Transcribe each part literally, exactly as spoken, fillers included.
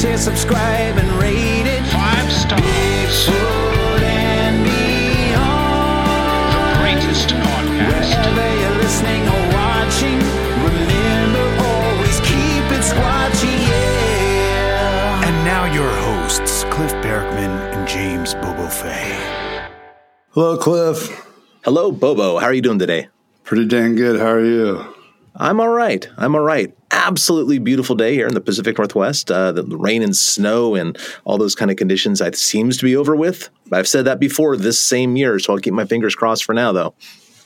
share, subscribe, and rate it. Five stars. Bigfoot and Beyond. The greatest podcast. Wherever you're listening or watching, remember always keep it squatchy, yeah. And now your hosts, Cliff Berkman and James Bobo Fay. Hello, Cliff. Hello, Bobo. How are you doing today? Pretty dang good. How are you? I'm all right. I'm all right. Absolutely beautiful day here in the Pacific Northwest. Uh, the rain and snow and all those kind of conditions it seems to be over with. I've said that before this same year, so I'll keep my fingers crossed for now, though.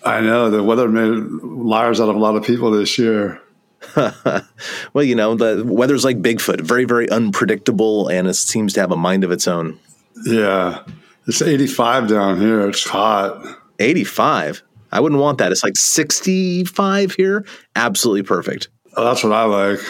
I know. The weather made liars out of a lot of people this year. Well, you know, the weather's like Bigfoot. Very, very unpredictable, and it seems to have a mind of its own. Yeah. It's eighty-five down here. It's hot. eighty-five? I wouldn't want that. It's like sixty-five here. Absolutely perfect. Oh, that's what I like.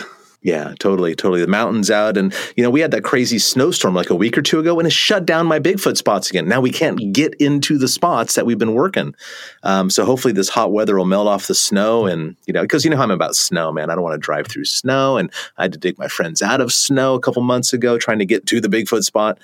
Yeah, totally, totally. The mountain's out. And, you know, we had that crazy snowstorm like a week or two ago, and it shut down my Bigfoot spots again. Now we can't get into the spots that we've been working. Um, so hopefully this hot weather will melt off the snow. And, you know, because you know how I'm about snow, man. I don't want to drive through snow. And I had to dig my friends out of snow a couple months ago trying to get to the Bigfoot spot.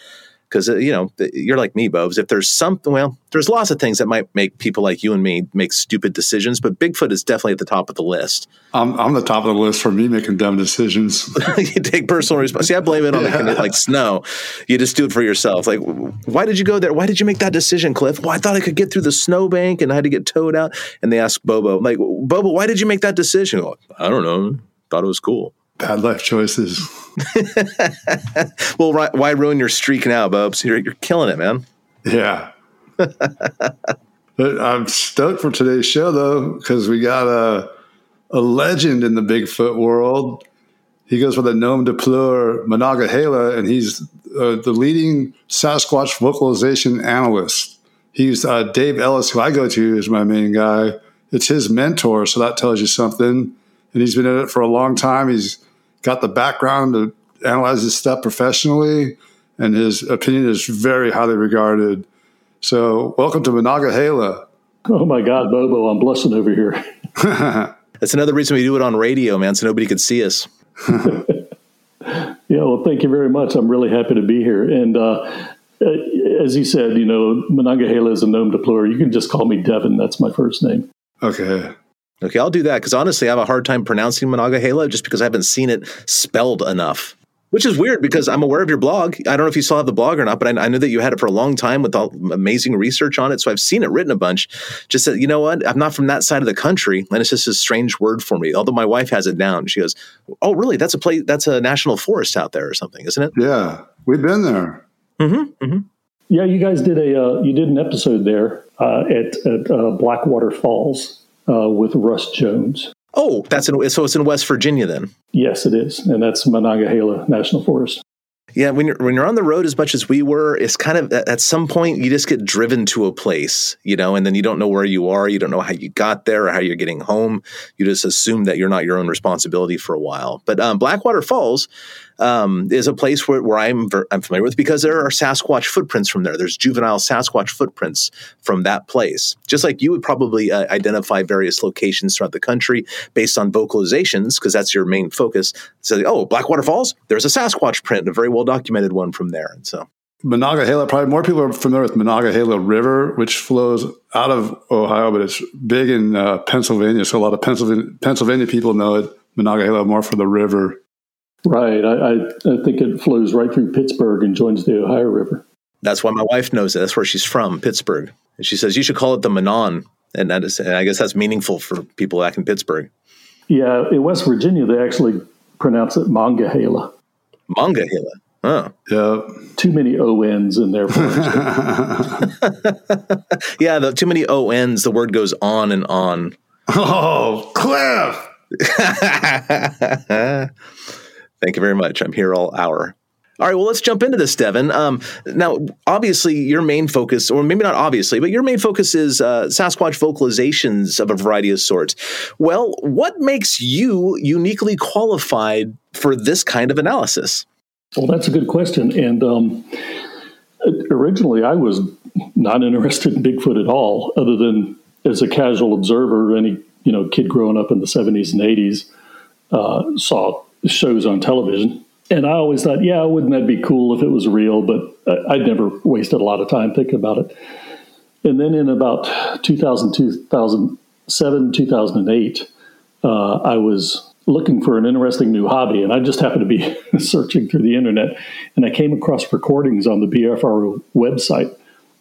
Because, you know, you're like me, Bobs. If there's something, well, there's lots of things that might make people like you and me make stupid decisions, but Bigfoot is definitely at the top of the list. I'm, I'm the top of the list for me making dumb decisions. You take personal responsibility. See, I blame it on yeah. the, like snow. You just do it for yourself. Like, why did you go there? Why did you make that decision, Cliff? Well, I thought I could get through the snowbank and I had to get towed out. And they ask Bobo, like, Bobo, why did you make that decision? Like, I don't know. Thought it was cool. Bad life choices. Well, right, why ruin your streak now, Bubs? You're, you're killing it, man. Yeah. I'm stoked for today's show, though, because we got a, a legend in the Bigfoot world. He goes by the nom de plume Monongahela, and he's uh, the leading Sasquatch vocalization analyst. He's uh, Dave Ellis, who I go to, is my main guy. It's his mentor, so that tells you something. And he's been at it for a long time. He's got the background to analyze this stuff professionally, and his opinion is very highly regarded. So welcome to Monongahela. Oh, my God, Bobo, I'm blushing over here. That's another reason we do it on radio, man, so nobody could see us. Yeah, well, thank you very much. I'm really happy to be here. And uh, as he said, you know, Monongahela is a nom de plume. You can just call me Devin. That's my first name. Okay. Okay, I'll do that because honestly, I have a hard time pronouncing Monongahela just because I haven't seen it spelled enough, which is weird because I'm aware of your blog. I don't know if you still have the blog or not, but I, I know that you had it for a long time with all amazing research on it. So I've seen it written a bunch. Just that, you know what? I'm not from that side of the country, and it's just a strange word for me. Although my wife has it down. She goes, "Oh, really? That's a place. That's a national forest out there or something, isn't it?" Yeah, we've been there. Mm-hmm. Mm-hmm. Yeah, you guys did a uh, you did an episode there uh, at, at uh, Blackwater Falls. Uh, with Russ Jones. Oh, that's in, so it's in West Virginia then? Yes, it is. And that's Monongahela National Forest. Yeah, when you're when you're on the road as much as we were, it's kind of at some point you just get driven to a place, you know, and then you don't know where you are. You don't know how you got there or how you're getting home. You just assume that you're not your own responsibility for a while. But um, Blackwater Falls um, is a place where, where I'm ver- I'm familiar with because there are Sasquatch footprints from there. There's juvenile Sasquatch footprints from that place. Just like you would probably uh, identify various locations throughout the country based on vocalizations because that's your main focus. So, oh, Blackwater Falls, there's a Sasquatch print, a very well documented one from there. And so Monongahela, probably more people are familiar with Monongahela River, which flows out of Ohio, but it's big in uh, Pennsylvania. So a lot of Pennsylvania, Pennsylvania people know it. Monongahela more for the river. Right. I, I, I think it flows right through Pittsburgh and joins the Ohio River. That's why my wife knows it. That's where she's from, Pittsburgh. And she says, you should call it the Manon. And, that is, and I guess that's meaningful for people back in Pittsburgh. Yeah. In West Virginia, they actually pronounce it Monongahela. Monongahela. Oh. Yeah. Too many O-N's in there. For yeah, the, too many O-N's. The word goes on and on. Oh, Cliff! Thank you very much. I'm here all hour. All right, well, let's jump into this, Devin. Um, now, obviously, your main focus, or maybe not obviously, but your main focus is uh, Sasquatch vocalizations of a variety of sorts. Well, what makes you uniquely qualified for this kind of analysis? Well, that's a good question. And um, originally, I was not interested in Bigfoot at all, other than as a casual observer. Any you know kid growing up in the seventies and eighties uh, saw shows on television, And I always thought, yeah, wouldn't that be cool if it was real? But I'd never wasted a lot of time thinking about it. And then in about two thousand, two thousand seven, two thousand eight, uh, I was looking for an interesting new hobby, and I just happened to be searching through the internet, and I came across recordings on the B F R O website,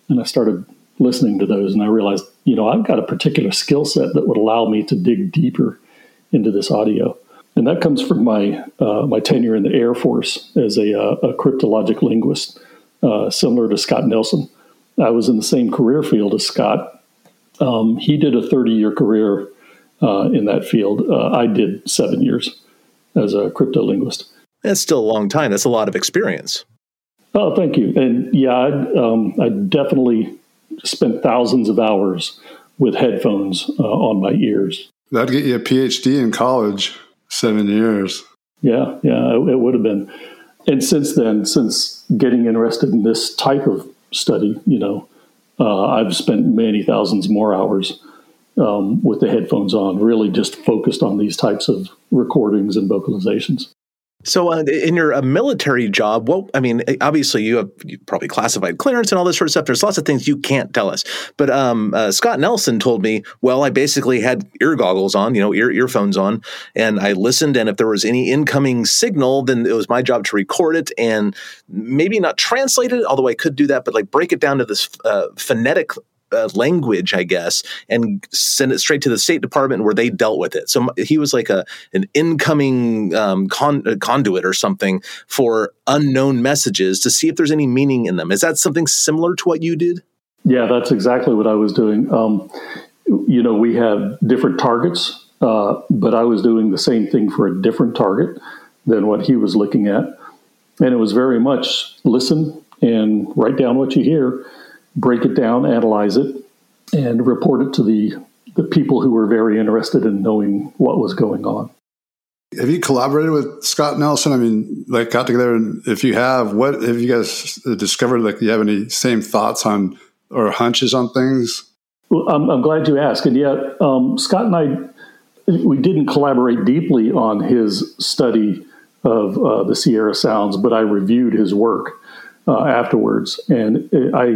and I started listening to those, and I realized, you know, I've got a particular skill set that would allow me to dig deeper into this audio. And that comes from my uh, my tenure in the Air Force as a, uh, a cryptologic linguist, uh, similar to Scott Nelson. I was in the same career field as Scott. Um, he did a thirty-year career uh, in that field. Uh, I did seven years as a cryptolinguist. That's still a long time. That's a lot of experience. Oh, thank you. And yeah, I um, I definitely spent thousands of hours with headphones uh, on my ears. That'd get you a P H D in college. Seven years. Yeah, yeah, it, it would have been. And since then, since getting interested in this type of study, you know, uh, I've spent many thousands more hours um, with the headphones on, really just focused on these types of recordings and vocalizations. So uh, in your uh, military job, well, I mean, obviously you have you probably classified clearance and all this sort of stuff. There's lots of things you can't tell us. But um, uh, Scott Nelson told me, well, I basically had ear goggles on, you know, ear earphones on, and I listened. And if there was any incoming signal, then it was my job to record it and maybe not translate it, although I could do that, but like break it down to this uh, phonetic Uh, language, I guess, and send it straight to the State Department where they dealt with it. So m- he was like a an incoming um, con- uh, conduit or something for unknown messages to see if there's any meaning in them. Is that something similar to what you did? Yeah, that's exactly what I was doing. Um, you know, we have different targets, uh, but I was doing the same thing for a different target than what he was looking at. And it was very much listen and write down what you hear, break it down, analyze it, and report it to the, the people who were very interested in knowing what was going on. Have you collaborated with Scott Nelson? I mean, like got together, and if you have, what have you guys discovered? Like, do you have any same thoughts on or hunches on things? Well, I'm, I'm glad you asked. And yeah, um, Scott and I, we didn't collaborate deeply on his study of uh, the Sierra Sounds, but I reviewed his work uh, afterwards. And it, I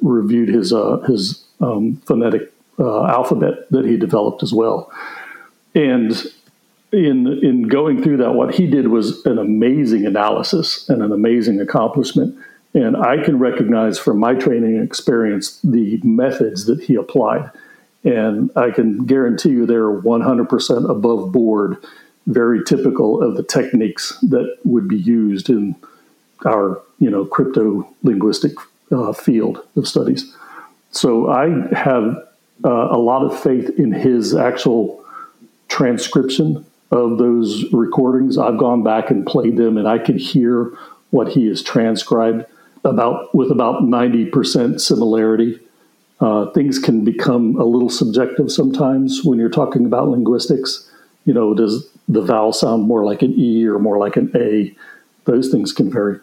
reviewed his uh, his um, phonetic uh, alphabet that he developed as well. And in in going through that, what he did was an amazing analysis and an amazing accomplishment. And I can recognize from my training and experience the methods that he applied. And I can guarantee you they're one hundred percent above board, very typical of the techniques that would be used in our, you know, crypto-linguistic Uh, field of studies. So I have uh, a lot of faith in his actual transcription of those recordings. I've gone back and played them, and I can hear what he has transcribed about with about ninety percent similarity. Uh, things can become a little subjective sometimes when you're talking about linguistics. You know, does the vowel sound more like an E or more like an A? Those things can vary.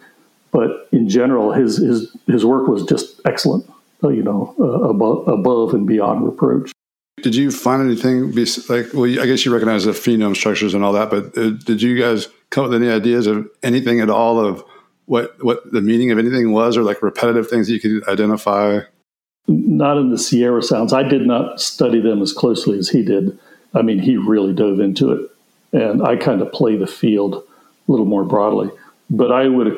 But in general, his his his work was just excellent, you know, uh, above, above and beyond reproach. Did you find anything, be, like, well, I guess you recognize the phenome structures and all that, but uh, did you guys come up with any ideas of anything at all of what, what the meaning of anything was, or like repetitive things that you could identify? Not in the Sierra Sounds. I did not study them as closely as he did. I mean, he really dove into it, and I kind of play the field a little more broadly. But I would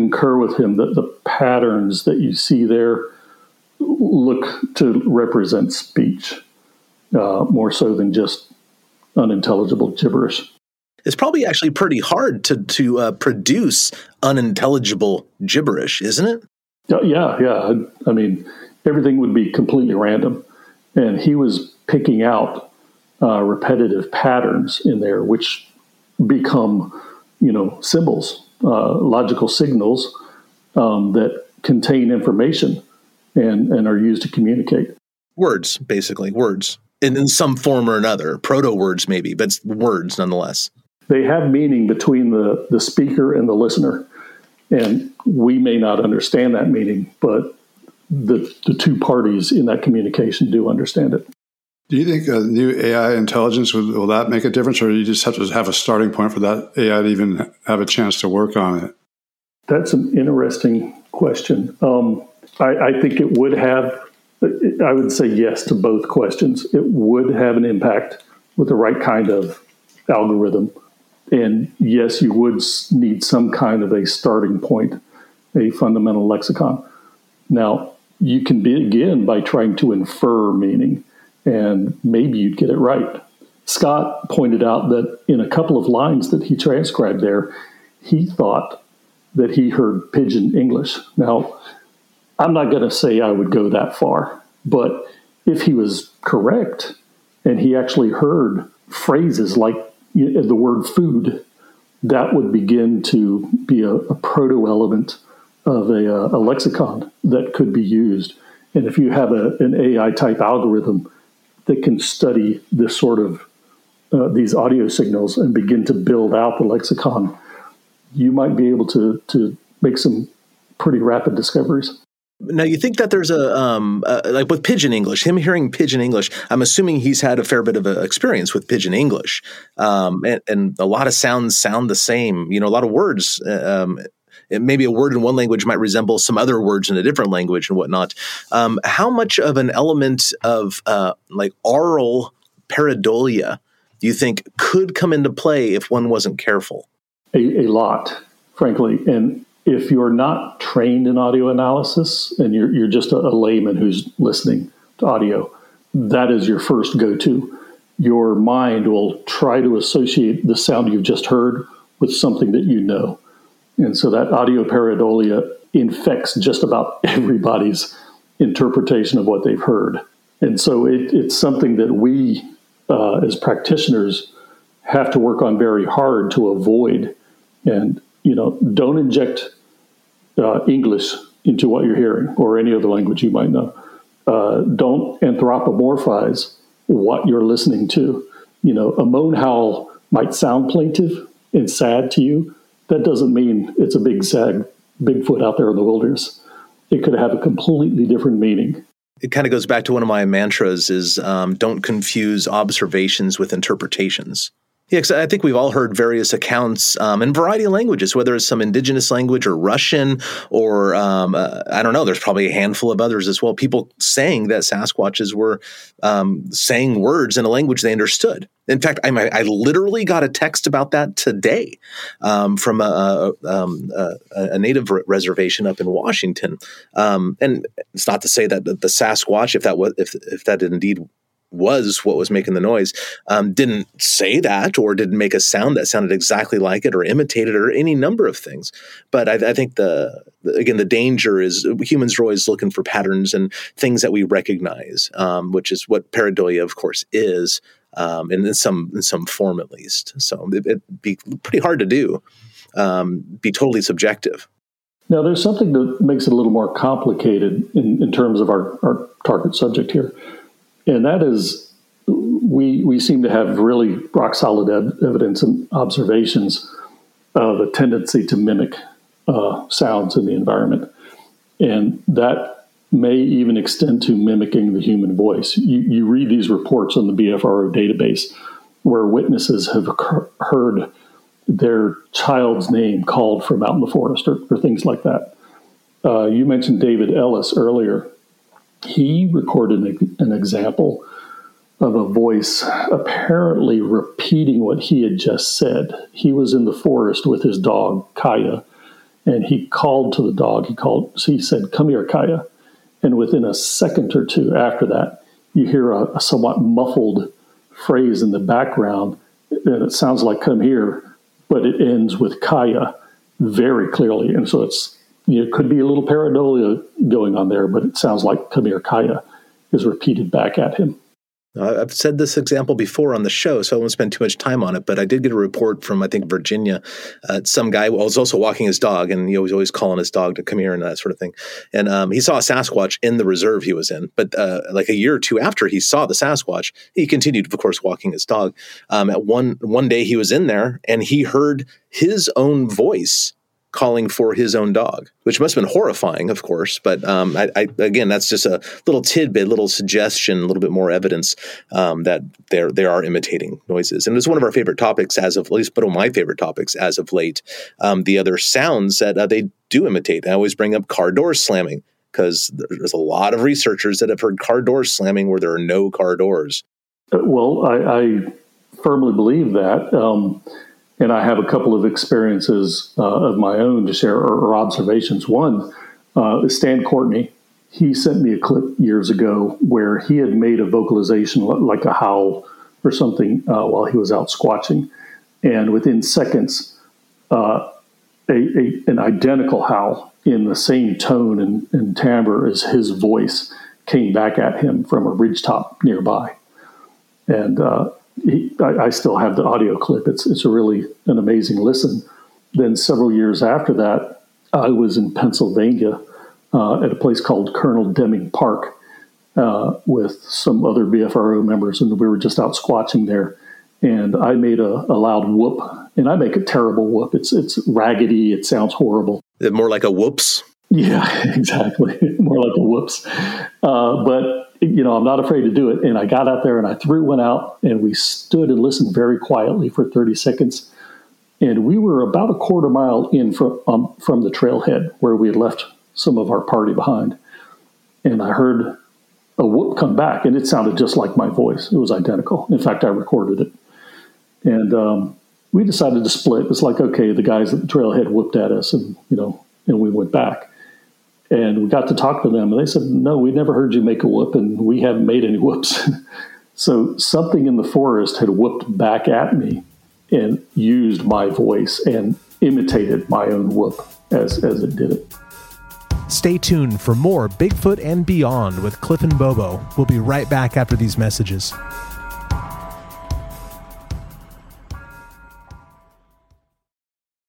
concur with him that the patterns that you see there look to represent speech uh, more so than just unintelligible gibberish. It's probably actually pretty hard to to uh, produce unintelligible gibberish, isn't it? Uh, yeah, yeah. I, I mean, everything would be completely random, and he was picking out uh, repetitive patterns in there, which become, you know, symbols. Uh, logical signals um, that contain information and, and are used to communicate. Words, basically, words. And in some form or another, proto-words maybe, but it's words nonetheless. They have meaning between the, the speaker and the listener. And we may not understand that meaning, but the, the two parties in that communication do understand it. Do you think a new A I intelligence, will, will that make a difference, or do you just have to have a starting point for that A I to even have a chance to work on it? That's an interesting question. Um, I, I think it would have, I would say yes to both questions. It would have an impact with the right kind of algorithm. And yes, you would need some kind of a starting point, a fundamental lexicon. Now, you can begin by trying to infer meaning, and maybe you'd get it right. Scott pointed out that in a couple of lines that he transcribed there, he thought that he heard pidgin English. Now, I'm not going to say I would go that far, but if he was correct and he actually heard phrases like the word food, that would begin to be a, a proto-element of a, a lexicon that could be used. And if you have a, an A I-type algorithm that can study this sort of uh, these audio signals and begin to build out the lexicon, you might be able to to make some pretty rapid discoveries. Now, you think that there's a, um, uh, like with pidgin English, him hearing pidgin English, I'm assuming he's had a fair bit of a experience with pidgin English. Um, and, and a lot of sounds sound the same, you know, a lot of words. Um, maybe a word in one language might resemble some other words in a different language and whatnot. Um, how much of an element of uh, like oral pareidolia do you think could come into play if one wasn't careful? A, a lot, frankly. And if you're not trained in audio analysis and you're, you're just a, a layman who's listening to audio, that is your first go-to. Your mind will try to associate the sound you've just heard with something that you know. And so that audio pareidolia infects just about everybody's interpretation of what they've heard. And so it, it's something that we uh, as practitioners have to work on very hard to avoid. And, you know, don't inject Uh, English into what you're hearing or any other language you might know. Uh, don't anthropomorphize what you're listening to. You know, a moan howl might sound plaintive and sad to you. That doesn't mean it's a big, sad Bigfoot out there in the wilderness. It could have a completely different meaning. It kind of goes back to one of my mantras is um, don't confuse observations with interpretations. Yeah, because I think we've all heard various accounts um, in a variety of languages, whether it's some indigenous language or Russian or, um, uh, I don't know, there's probably a handful of others as well, people saying that Sasquatches were um, saying words in a language they understood. In fact, I, I literally got a text about that today um, from a, a, um, a, a native reservation up in Washington. Um, and it's not to say that the, the Sasquatch, if that was, if, if that indeed was what was making the noise, um, didn't say that or didn't make a sound that sounded exactly like it or imitated it or any number of things. But I, I think, the again, the danger is humans are always looking for patterns and things that we recognize, um, which is what pareidolia, of course, is, um, and in some, in some form at least. So it, it'd be pretty hard to do, um, be totally subjective. Now, there's something that makes it a little more complicated in, in terms of our, our target subject here. And that is, we we seem to have really rock-solid ev- evidence and observations of a tendency to mimic uh, sounds in the environment. And that may even extend to mimicking the human voice. You, you read these reports on the B F R O database where witnesses have heard their child's name called from out in the forest or, or things like that. Uh, you mentioned David Ellis earlier. He recorded an example of a voice apparently repeating what he had just said. He was in the forest with his dog, Kaya, and he called to the dog. He called. So he said, "Come here, Kaya." And within a second or two after that, you hear a, a somewhat muffled phrase in the background, and it sounds like "come here," but it ends with "Kaya" very clearly. And so it's, it could be a little pareidolia going on there, but it sounds like "come here, Kaya" is repeated back at him. I've said this example before on the show, so I won't spend too much time on it, but I did get a report from, I think, Virginia. Uh, some guy was also walking his dog, and he was always calling his dog to come here and that sort of thing. And um, he saw a Sasquatch in the reserve he was in. But uh, like a year or two after he saw the Sasquatch, he continued, of course, walking his dog. Um, at one, one day he was in there, and he heard his own voice calling for his own dog, which must have been horrifying, of course. But um, I, I, again, that's just a little tidbit, little suggestion, a little bit more evidence um, that there they are imitating noises. And it's one of our favorite topics as of, at least one of my favorite topics as of late, um, the other sounds that uh, they do imitate. I always bring up car doors slamming, because there's a lot of researchers that have heard car doors slamming where there are no car doors. Well, I, I firmly believe that. Um, and I have a couple of experiences uh, of my own to share, or, or observations. One, uh, Stan Courtney, he sent me a clip years ago where he had made a vocalization like a howl or something uh, while he was out squatching. And within seconds, uh, a, a, an identical howl in the same tone and, and timbre as his voice came back at him from a ridgetop nearby. And uh, he, I, I still have the audio clip. It's it's really an amazing listen. Then several years after that, I was in Pennsylvania uh, at a place called Colonel Deming Park uh, with some other B F R O members, and we were just out squatching there. And I made a, a loud whoop, and I make a terrible whoop. It's it's raggedy. It sounds horrible. More like a whoops. Yeah, exactly. More like a whoops. Uh, but, you know, I'm not afraid to do it. And I got out there and I threw one out, and we stood and listened very quietly for thirty seconds. And we were about a quarter mile in from, um, from the trailhead where we had left some of our party behind. And I heard a whoop come back, and it sounded just like my voice. It was identical. In fact, I recorded it. And um, we decided to split. It's like, okay, the guys at the trailhead whooped at us, and, you know, and we went back. And we got to talk to them, and they said, no, we never heard you make a whoop, and we haven't made any whoops. So something in the forest had whooped back at me and used my voice and imitated my own whoop as, as it did it. Stay tuned for more Bigfoot and Beyond with Cliff and Bobo. We'll be right back after these messages.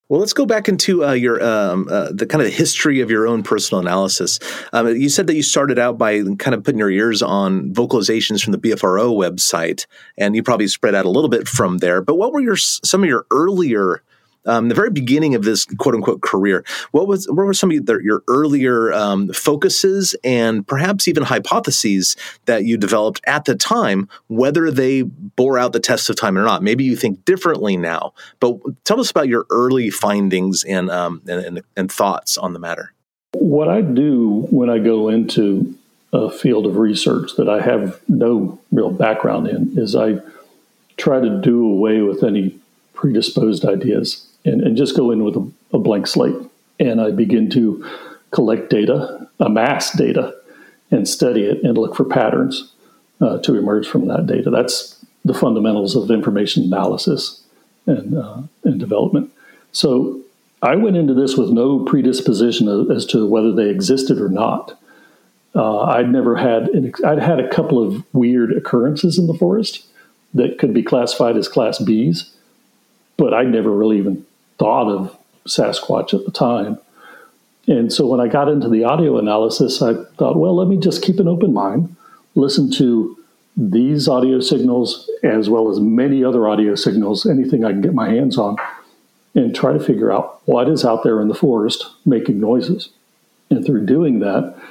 Well, let's go back into uh, your um, uh, the kind of history of your own personal analysis. Um, you said that you started out by kind of putting your ears on vocalizations from the B F R O website, and you probably spread out a little bit from there. But what were your some of your earlier, um, the very beginning of this quote unquote career? What was what were some of your, your earlier um, focuses and perhaps even hypotheses that you developed at the time, whether they bore out the test of time or not? Maybe you think differently now, but tell us about your early findings and um, and, and, and thoughts on the matter. What I do when I go into a field of research that I have no real background in is I try to do away with any predisposed ideas and, and just go in with a, a blank slate. And I begin to collect data, amass data, and study it and look for patterns uh, to emerge from that data. That's the fundamentals of information analysis and uh, and development. So I went into this with no predisposition as to whether they existed or not. Uh, I'd never had, an, I'd had a couple of weird occurrences in the forest that could be classified as class Bs, but I never really even thought of Sasquatch at the time. And so when I got into the audio analysis, I thought, well, let me just keep an open mind, listen to these audio signals, as well as many other audio signals, anything I can get my hands on, and try to figure out what is out there in the forest making noises. And through doing that,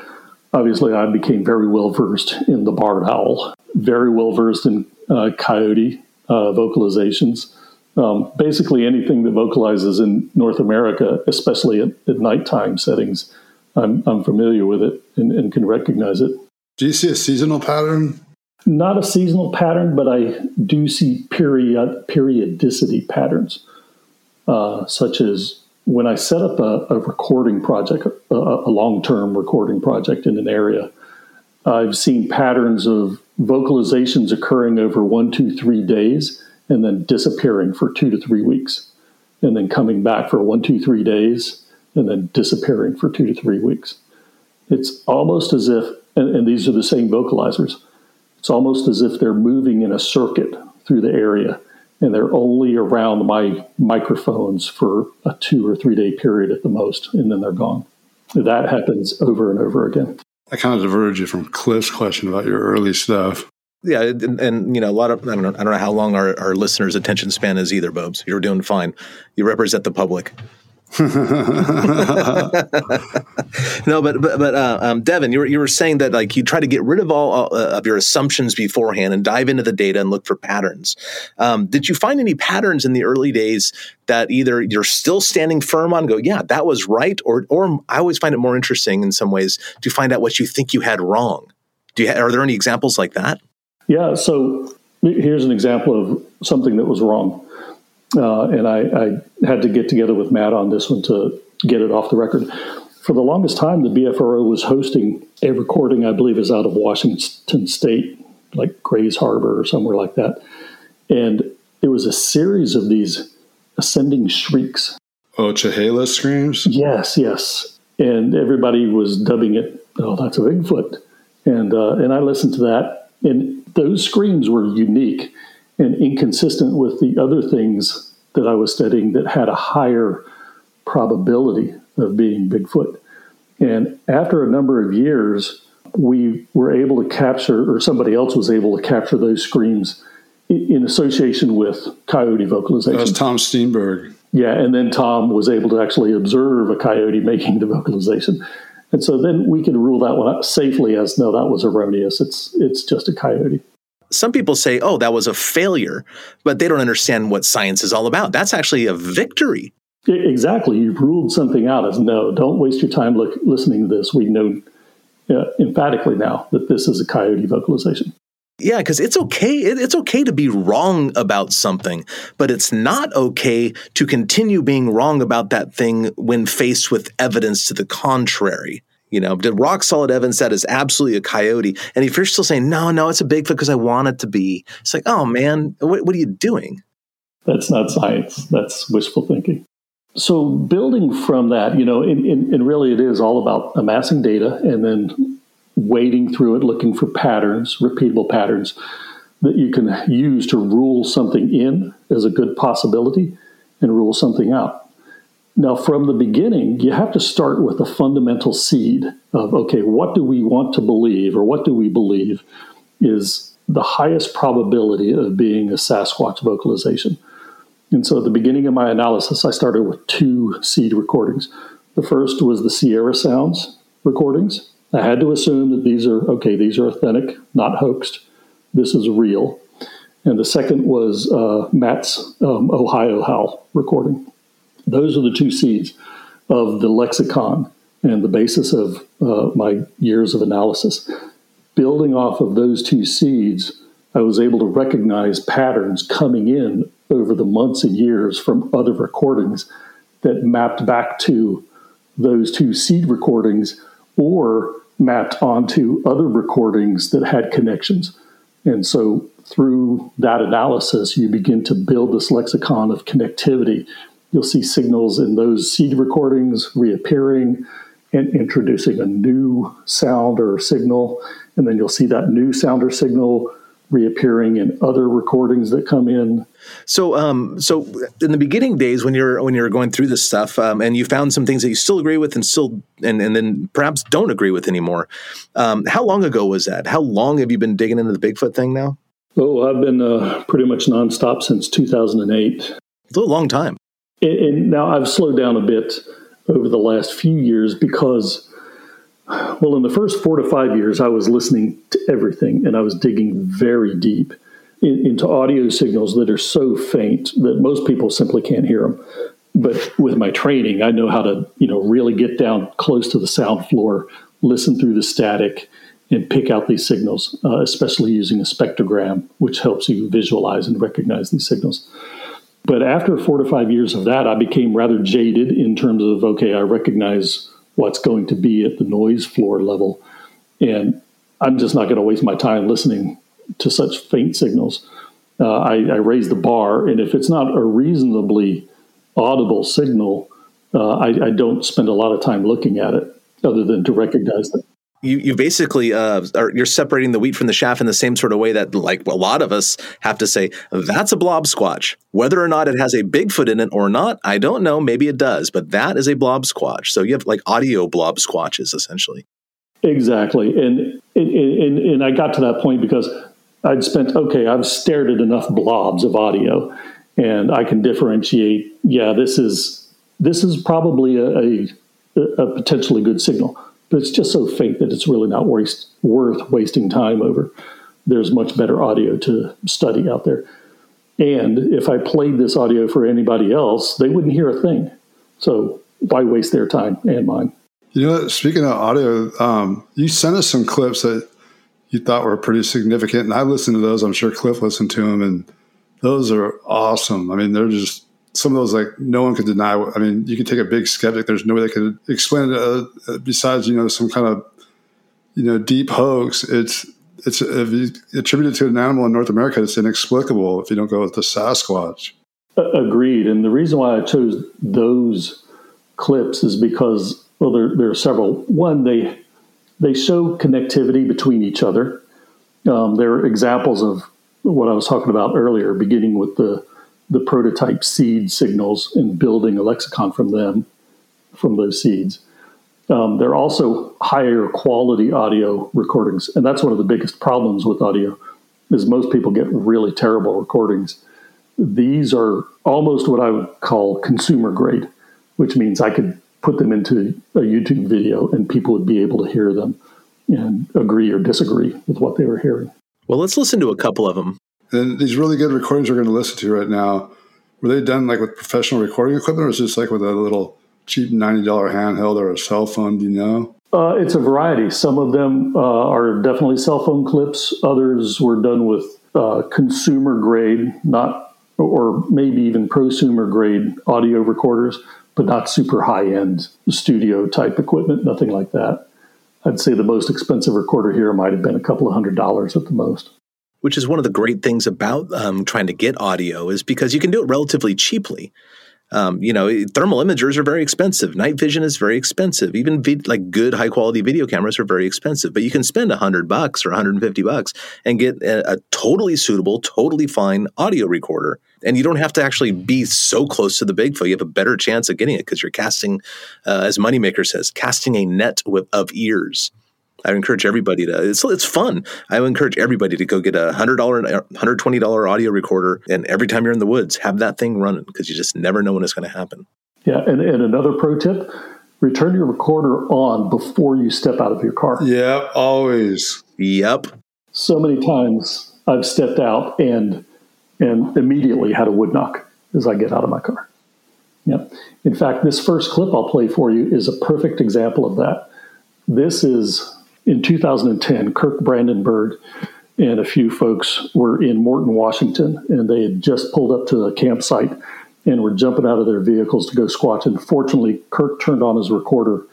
obviously, I became very well versed in the barred owl, very well versed in uh, coyote uh, vocalizations, um, basically anything that vocalizes in North America, especially at, at nighttime settings. I'm, I'm familiar with it and, and can recognize it. Do you see a seasonal pattern? Not a seasonal pattern, but I do see period periodicity patterns, uh, such as when I set up a, a recording project, a, a long-term recording project in an area, I've seen patterns of vocalizations occurring over one, two, three days, and then disappearing for two to three weeks, and then coming back for one, two, three days, and then disappearing for two to three weeks. It's almost as if, and, and these are the same vocalizers, it's almost as if they're moving in a circuit through the area, and they're only around my microphones for a two or three day period at the most, and then they're gone. That happens over and over again. I kind of diverged you from Cliff's question about your early stuff. Yeah, and, and you know, a lot of I don't know, I don't know how long our, our listeners' attention span is either, Bobes. You're doing fine. You represent the public. No, but but, but uh, um, Devin, you were you were saying that like you try to get rid of all uh, of your assumptions beforehand and dive into the data and look for patterns. Um, did you find any patterns in the early days that either you're still standing firm on, go, yeah, that was right, or or I always find it more interesting in some ways to find out what you think you had wrong. Do you ha- are there any examples like that? Yeah, so here's an example of something that was wrong. Uh, and I, I had to get together with Matt on this one to get it off the record. For the longest time, the B F R O was hosting a recording, I believe, is out of Washington State, like Gray's Harbor or somewhere like that. And it was a series of these ascending shrieks. Oh, Chehala screams? Yes, yes. And everybody was dubbing it, oh, that's a Bigfoot. And, uh, and I listened to that, and those screams were unique and inconsistent with the other things that I was studying that had a higher probability of being Bigfoot. And after a number of years, we were able to capture, or somebody else was able to capture those screams in, in association with coyote vocalization. That was Tom Steinberg. Yeah, and then Tom was able to actually observe a coyote making the vocalization. And so then we could rule that one out safely as, no, that was erroneous. It's it's just a coyote. Some people say, oh, that was a failure, but they don't understand what science is all about. That's actually a victory. Exactly. You've ruled something out as, no, don't waste your time look, listening to this. We know uh, emphatically now that this is a coyote vocalization. Yeah, because it's okay. It, it's okay to be wrong about something, but it's not okay to continue being wrong about that thing when faced with evidence to the contrary. You know, the rock solid evidence that is absolutely a coyote. And if you're still saying, no, no, it's a Bigfoot because I want it to be, it's like, oh, man, what, what are you doing? That's not science. That's wishful thinking. So building from that, you know, and, and, and really it is all about amassing data and then wading through it, looking for patterns, repeatable patterns that you can use to rule something in as a good possibility and rule something out. Now, from the beginning, you have to start with a fundamental seed of, okay, what do we want to believe, or what do we believe is the highest probability of being a Sasquatch vocalization? And so at the beginning of my analysis, I started with two seed recordings. The first was the Sierra Sounds recordings. I had to assume that these are, okay, these are authentic, not hoaxed. This is real. And the second was uh, Matt's um, Ohio Howl recording. Those are the two seeds of the lexicon and the basis of uh, my years of analysis. Building off of those two seeds, I was able to recognize patterns coming in over the months and years from other recordings that mapped back to those two seed recordings or mapped onto other recordings that had connections. And so through that analysis, you begin to build this lexicon of connectivity. You'll see signals in those seed recordings reappearing and introducing a new sound or signal. And then you'll see that new sound or signal reappearing in other recordings that come in. So, um, so in the beginning days when you're when you're going through this stuff, um, and you found some things that you still agree with and still and, and then perhaps don't agree with anymore. Um, how long ago was that? How long have you been digging into the Bigfoot thing now? Oh, I've been uh, pretty much nonstop since two thousand eight. It's a long time. And now I've slowed down a bit over the last few years because, well, in the first four to five years, I was listening to everything, and I was digging very deep in, into audio signals that are so faint that most people simply can't hear them. But with my training, I know how to, you know, really get down close to the sound floor, listen through the static, and pick out these signals, uh, especially using a spectrogram, which helps you visualize and recognize these signals. But after four to five years of that, I became rather jaded in terms of, okay, I recognize what's going to be at the noise floor level, and I'm just not going to waste my time listening to such faint signals. Uh, I, I raise the bar, and if it's not a reasonably audible signal, uh, I, I don't spend a lot of time looking at it other than to recognize that. You you basically uh, are you're separating the wheat from the chaff in the same sort of way that, like, a lot of us have to say, that's a blob squatch. Whether or not it has a Bigfoot in it or not, I don't know. Maybe it does, but that is a blob squatch. So you have like audio blob squatches essentially. Exactly, and and, and and I got to that point because I'd spent okay, I've stared at enough blobs of audio, and I can differentiate. Yeah, this is this is probably a, a, a potentially good signal, but it's just so fake that it's really not waste, worth wasting time over. There's much better audio to study out there. And if I played this audio for anybody else, they wouldn't hear a thing. So why waste their time and mine? You know what? Speaking of audio, um, you sent us some clips that you thought were pretty significant, and I listened to those. I'm sure Cliff listened to them, and those are awesome. I mean, they're just some of those, like, no one could deny. I mean, you could take a big skeptic. There's no way they could explain it uh, besides, you know, some kind of, you know, deep hoax. It's it's if you attribute it to an animal in North America, it's inexplicable if you don't go with the Sasquatch. Agreed. And the reason why I chose those clips is because, well, there, there are several. One, they they show connectivity between each other. Um, they're examples of what I was talking about earlier, beginning with the, the prototype seed signals and building a lexicon from them, from those seeds. Um, they're also higher quality audio recordings. And that's one of the biggest problems with audio is most people get really terrible recordings. These are almost what I would call consumer grade, which means I could put them into a YouTube video and people would be able to hear them and agree or disagree with what they were hearing. Well, let's listen to a couple of them. And these really good recordings we're going to listen to right now, were they done like with professional recording equipment, or is this like with a little cheap ninety dollar handheld or a cell phone, do you know? Uh, it's a variety. Some of them uh, are definitely cell phone clips. Others were done with uh, consumer grade, not or maybe even prosumer grade audio recorders, but not super high-end studio-type equipment, nothing like that. I'd say the most expensive recorder here might have been a couple of hundred dollars at the most. Which is one of the great things about um, trying to get audio is because you can do it relatively cheaply. Um, you know, thermal imagers are very expensive. Night vision is very expensive. Even vid- like good high-quality video cameras are very expensive. But you can spend a hundred bucks or a hundred fifty bucks and get a, a totally suitable, totally fine audio recorder. And you don't have to actually be so close to the Bigfoot. You have a better chance of getting it because you're casting, uh, as Moneymaker says, casting a net with, of ears. I would encourage everybody to, it's, it's fun. I would encourage everybody to go get a one hundred dollars, one hundred twenty dollars audio recorder. And every time you're in the woods, have that thing running because you just never know when it's going to happen. Yeah. And, and another pro tip, return your recorder on before you step out of your car. Yeah, always. Yep. So many times I've stepped out and and immediately had a wood knock as I get out of my car. Yep. In fact, this first clip I'll play for you is a perfect example of that. This is... in two thousand ten, Kirk Brandenburg and a few folks were in Morton, Washington, and they had just pulled up to a campsite and were jumping out of their vehicles to go squatch. And fortunately, Kirk turned on his recorder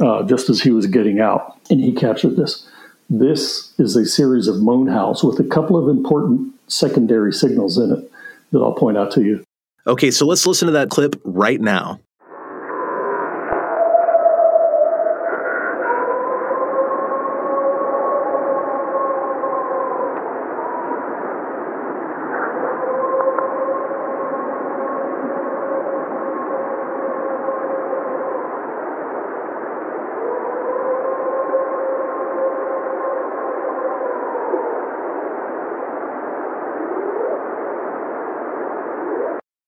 uh, just as he was getting out, and he captured this. This is a series of moan howls with a couple of important secondary signals in it that I'll point out to you. Okay, so let's listen to that clip right now.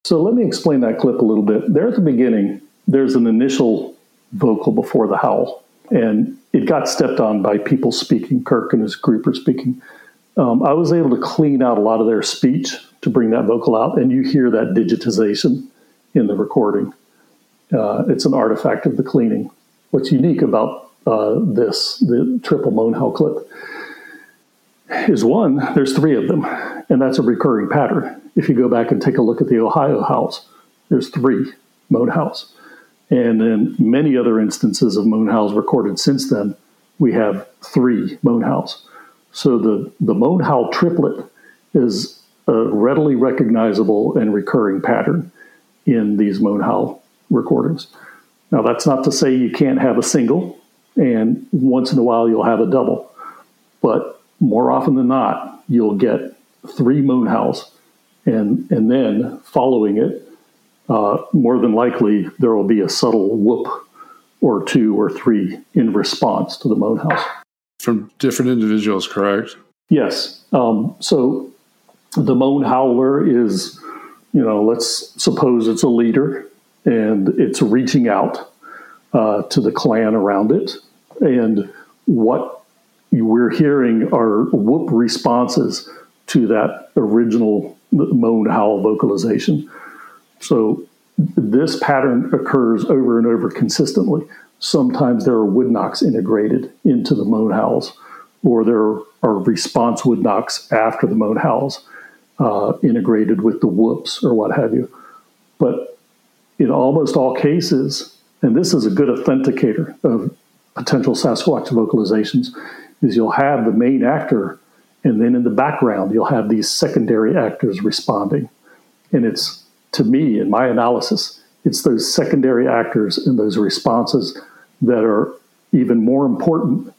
So let me explain that clip a little bit. There at the beginning, there's an initial vocal before the howl, and it got stepped on by people speaking. Kirk and his group are speaking. Um, I was able to clean out a lot of their speech to bring that vocal out, and you hear that digitization in the recording. Uh, it's an artifact of the cleaning. What's unique about uh, this, the triple moan howl clip, is one, there's three of them, and that's a recurring pattern. If you go back and take a look at the Ohio howls, there's three moan howls. And in many other instances of moan howls recorded since then, we have three moan howls. So the, the moan howl triplet is a readily recognizable and recurring pattern in these moan howl recordings. Now, that's not to say you can't have a single, and once in a while you'll have a double. But more often than not, you'll get three moan howls. And and then following it, uh, more than likely, there will be a subtle whoop or two or three in response to the moan house. From different individuals, correct? Yes. Um, so the moan howler is, you know, let's suppose it's a leader. and it's reaching out uh, to the clan around it. And what we're hearing are whoop responses to that original moan howl vocalization. So this pattern occurs over and over consistently. Sometimes there are wood knocks integrated into the moan howls, or there are response wood knocks after the moan howls uh, integrated with the whoops or what have you. But in almost all cases, and this is a good authenticator of potential Sasquatch vocalizations, is you'll have the main actor, and then in the background, you'll have these secondary actors responding. And it's, to me, in my analysis, it's those secondary actors and those responses that are even more important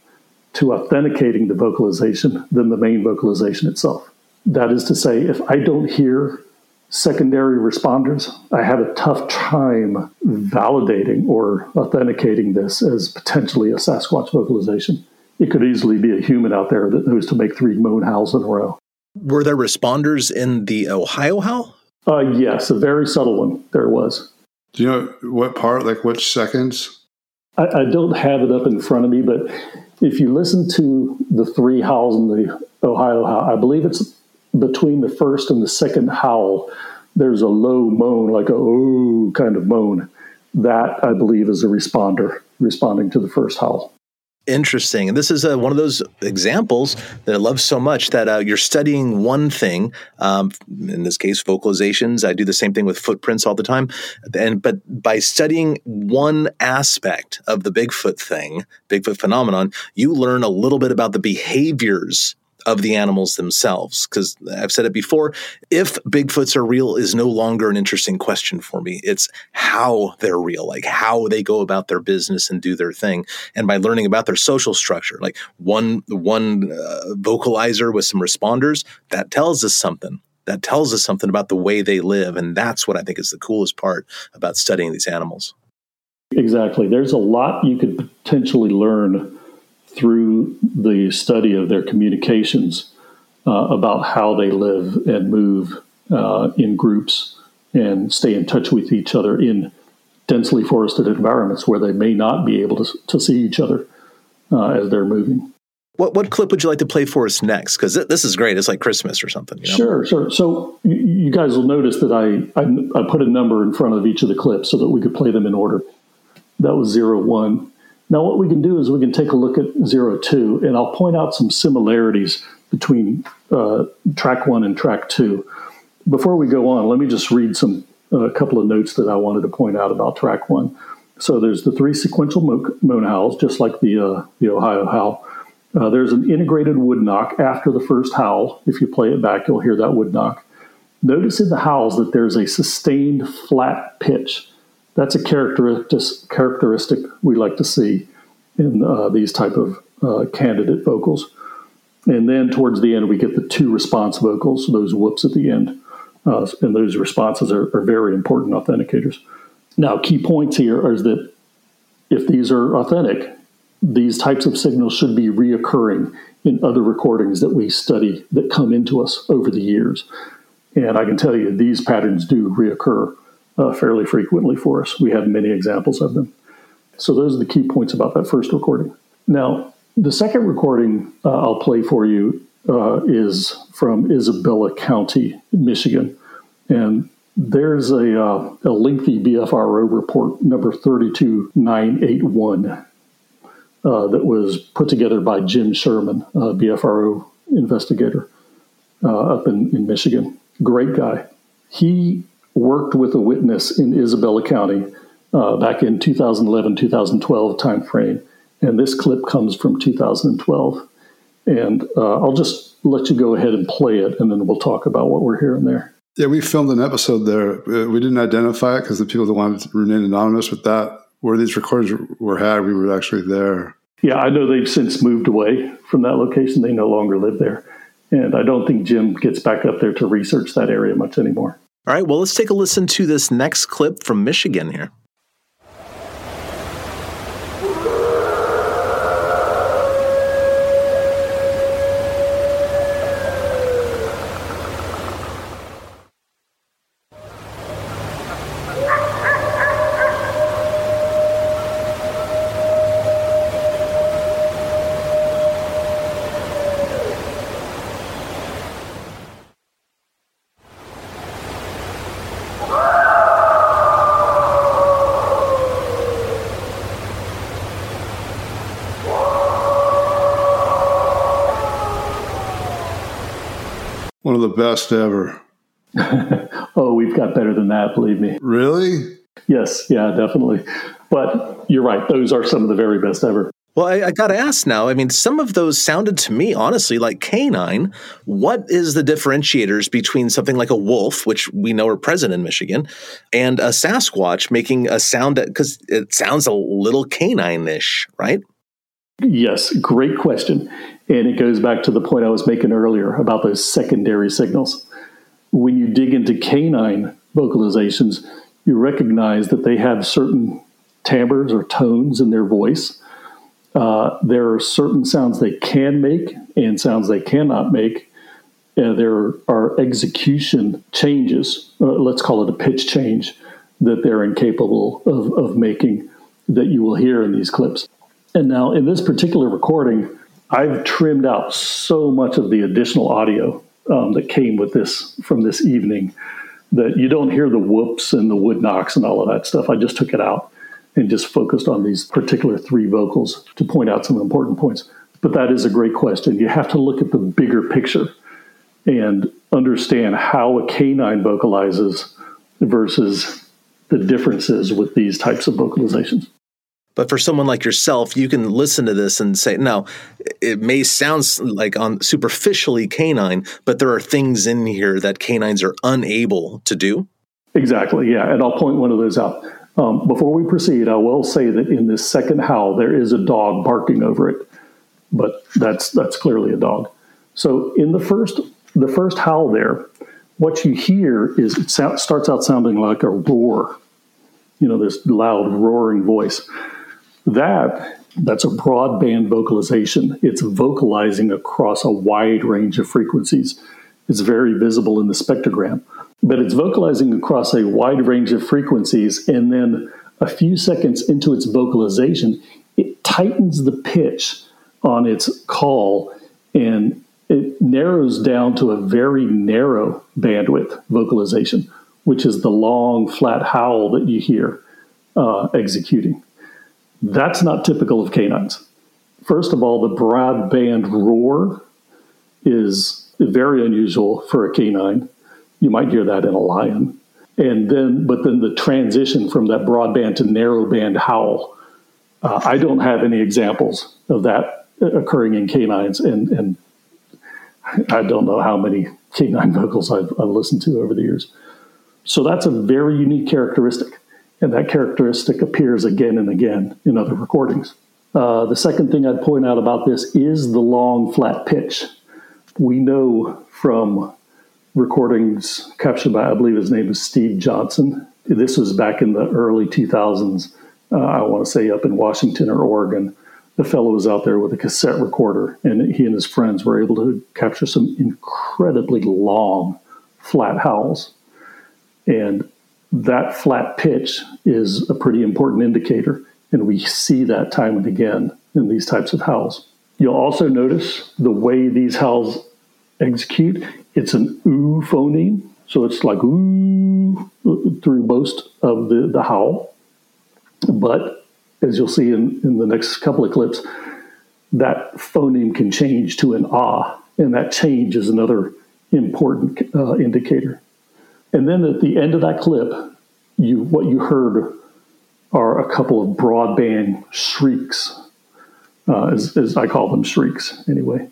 to authenticating the vocalization than the main vocalization itself. That is to say, if I don't hear secondary responders, I have a tough time validating or authenticating this as potentially a Sasquatch vocalization. It could easily be a human out there that knows to make three moan howls in a row. Were there responders in the Ohio howl? Uh, yes, a very subtle one. There was. Do you know what part, like which seconds? I, I don't have it up in front of me, but if you listen to the three howls in the Ohio howl, I believe it's between the first and the second howl, there's a low moan, like a oh kind of moan. That, I believe, is a responder responding to the first howl. Interesting. And this is uh, one of those examples that I love so much that uh, you're studying one thing, um, in this case, vocalizations. I do the same thing with footprints all the time. And but by studying one aspect of the Bigfoot thing, Bigfoot phenomenon, you learn a little bit about the behaviors of the animals themselves. Because I've said it before, if Bigfoots are real is no longer an interesting question for me. It's how they're real, like how they go about their business and do their thing. And by learning about their social structure, like one, one uh, vocalizer with some responders, that tells us something. That tells us something about the way they live. And that's what I think is the coolest part about studying these animals. Exactly. There's a lot you could potentially learn through the study of their communications uh, about how they live and move uh, in groups and stay in touch with each other in densely forested environments where they may not be able to, to see each other uh, as they're moving. What what clip would you like to play for us next? Because th- this is great. It's like Christmas or something. You know? Sure, sure. So you guys will notice that I, I I put a number in front of each of the clips so that we could play them in order. That was zero one. Now, what we can do is we can take a look at zero two, and I'll point out some similarities between uh, track one and track two. Before we go on, let me just read some a uh, couple of notes that I wanted to point out about track one. So there's the three sequential mo- moan howls, just like the uh, the Ohio howl. Uh, there's an integrated wood knock after the first howl. If you play it back, you'll hear that wood knock. Notice in the howls that there's a sustained flat pitch. That's a characteristic characteristic we like to see in uh, these type of uh, candidate vocals. And then towards the end, we get the two response vocals, those whoops at the end. Uh, and those responses are, are very important authenticators. Now, key points here is that if these are authentic, these types of signals should be reoccurring in other recordings that we study that come into us over the years. And I can tell you these patterns do reoccur Uh, fairly frequently for us. We have many examples of them. So those are the key points about that first recording. Now, the second recording uh, I'll play for you uh, is from Isabella County, Michigan. And there's a, uh, a lengthy B F R O report, number three two nine eight one, uh, that was put together by Jim Sherman, a B F R O investigator uh, up in, in Michigan. Great guy. He worked with a witness in Isabella County uh, back in two thousand eleven, two thousand twelve timeframe, and this clip comes from two thousand twelve. And uh, I'll just let you go ahead and play it, and then we'll talk about what we're hearing there. Yeah, we filmed an episode there. We didn't identify it because the people that wanted to remain anonymous with that, where these recordings were had, we were actually there. Yeah, I know they've since moved away from that location. They no longer live there. And I don't think Jim gets back up there to research that area much anymore. All right, well, let's take a listen to this next clip from Michigan here. One of the best ever. Oh, we've got better than that, believe me. Really? Yes. Yeah, definitely. But you're right. Those are some of the very best ever. Well, I, I got to ask now, I mean, some of those sounded to me, honestly, like canine. What is the differentiators between something like a wolf, which we know are present in Michigan, and a Sasquatch making a sound that, because it sounds a little canine-ish, right? Yes, great question. And it goes back to the point I was making earlier about those secondary signals. When you dig into canine vocalizations, you recognize that they have certain timbres or tones in their voice. Uh, there are certain sounds they can make and sounds they cannot make. Uh, there are execution changes, uh, let's call it a pitch change, that they're incapable of, of making that you will hear in these clips. And now in this particular recording, I've trimmed out so much of the additional audio um, that came with this from this evening that you don't hear the whoops and the wood knocks and all of that stuff. I just took it out and just focused on these particular three vocals to point out some important points. But that is a great question. You have to look at the bigger picture and understand how a canine vocalizes versus the differences with these types of vocalizations. But for someone like yourself, you can listen to this and say, no, it may sound like on superficially canine, but there are things in here that canines are unable to do. Exactly, yeah. And I'll point one of those out. Um, before we proceed, I will say that in this second howl, there is a dog barking over it, but that's that's clearly a dog. So in the first the first howl there, what you hear is it so- starts out sounding like a roar, you know, this loud roaring voice. That that's a broadband vocalization. It's vocalizing across a wide range of frequencies. It's very visible in the spectrogram. But it's vocalizing across a wide range of frequencies, and then a few seconds into its vocalization, it tightens the pitch on its call, and it narrows down to a very narrow bandwidth vocalization, which is the long, flat howl that you hear uh, executing. That's not typical of canines. First of all, the broadband roar is very unusual for a canine. You might hear that in a lion. And then, but then the transition from that broadband to narrowband howl, uh, I don't have any examples of that occurring in canines. And, and I don't know how many canine vocals I've, I've listened to over the years. So that's a very unique characteristic. And that characteristic appears again and again in other recordings. Uh, the second thing I'd point out about this is the long, flat pitch. We know from recordings captured by, I believe his name is Steve Johnson. This was back in the early two thousands, uh, I want to say up in Washington or Oregon. The fellow was out there with a cassette recorder, and he and his friends were able to capture some incredibly long flat howls. And that flat pitch is a pretty important indicator, and we see that time and again in these types of howls. You'll also notice the way these howls execute. It's an oo phoneme, so it's like oo through most of the, the howl. But as you'll see in, in the next couple of clips, that phoneme can change to an ah, and that change is another important uh, indicator. And then at the end of that clip, you what you heard are a couple of broadband shrieks, uh, as, as I call them shrieks anyway.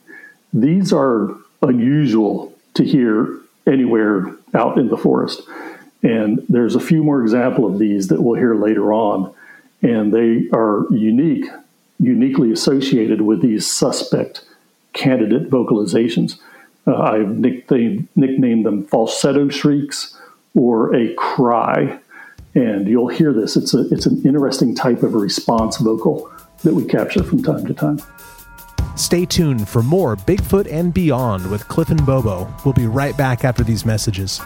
These are unusual to hear anywhere out in the forest. And there's a few more examples of these that we'll hear later on. And they are unique, uniquely associated with these suspect candidate vocalizations. Uh, I've nicknamed, nicknamed them falsetto shrieks or a cry. And you'll hear this. It's a, it's an interesting type of response vocal that we capture from time to time. Stay tuned for more Bigfoot and Beyond with Cliff and Bobo. We'll be right back after these messages.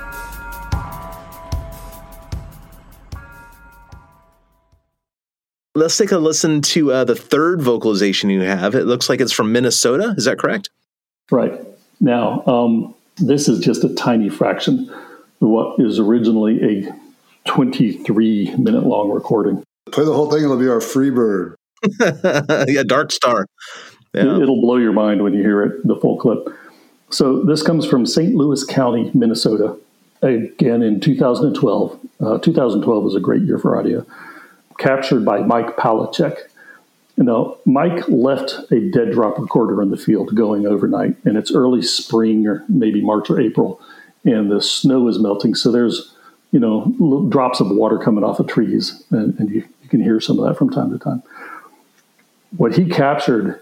Let's take a listen to uh, the third vocalization you have. It looks like it's from Minnesota. Is that correct? Right. Now, um, this is just a tiny fraction of what is originally a twenty-three minute long recording. Play the whole thing. It'll be our free bird. Yeah, Dark Star. Yeah. It'll blow your mind when you hear it, the full clip. So this comes from Saint Louis County, Minnesota, again in two thousand twelve. Uh, two thousand twelve was a great year for audio. Captured by Mike Palachek. Now, Mike left a dead drop recorder in the field going overnight, and it's early spring or maybe March or April, and the snow is melting. So there's, you know, little drops of water coming off of trees, and, and you, you can hear some of that from time to time. What he captured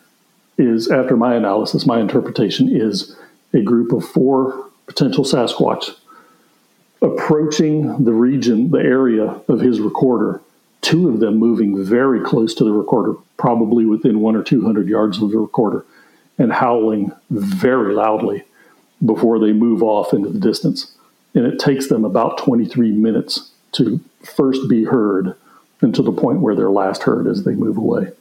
is, after my analysis, my interpretation is a group of four potential Sasquatch approaching the region, the area of his recorder, two of them moving very close to the recorder, probably within one or two hundred yards of the recorder, and howling very loudly before they move off into the distance. And it takes them about twenty-three minutes to first be heard and to the point where they're last heard as they move away.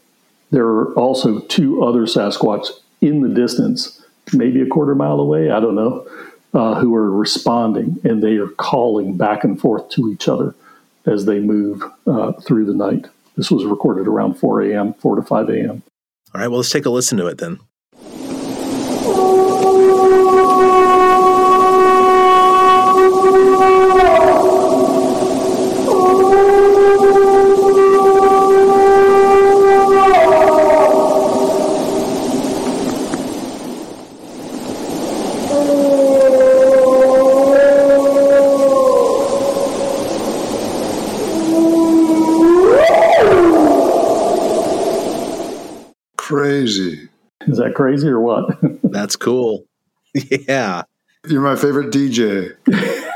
There are also two other Sasquatch in the distance, maybe a quarter mile away, I don't know, uh, who are responding, and they are calling back and forth to each other as they move uh, through the night. This was recorded around four a.m., four to five a.m. All right, well, let's take a listen to it then. Crazy. Is that crazy or what? That's cool. Yeah. You're my favorite D J. Hey.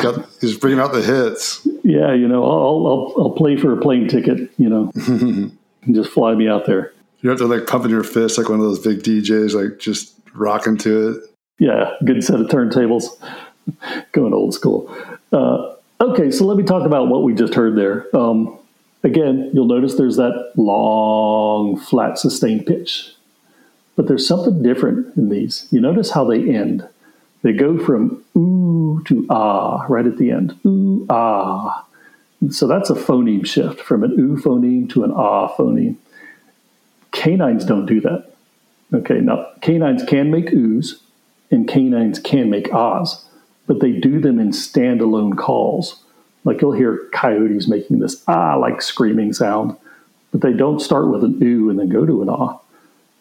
Got, he's bringing out the hits. Yeah, you know, I'll I'll, I'll play for a plane ticket, you know. Just fly me out there. You have to like pumping your fist like one of those big D Js, like just rocking to it. Yeah, good set of turntables. Going old school. Uh, okay, so let me talk about what we just heard there. Um Again, you'll notice there's that long, flat, sustained pitch. But there's something different in these. You notice how they end. They go from ooh to ah right at the end. Ooh, ah. And so that's a phoneme shift from an ooh phoneme to an ah phoneme. Canines don't do that. Okay, now canines can make oohs and canines can make ahs, but they do them in standalone calls. Like you'll hear coyotes making this ah like screaming sound, but they don't start with an ooh and then go to an ah.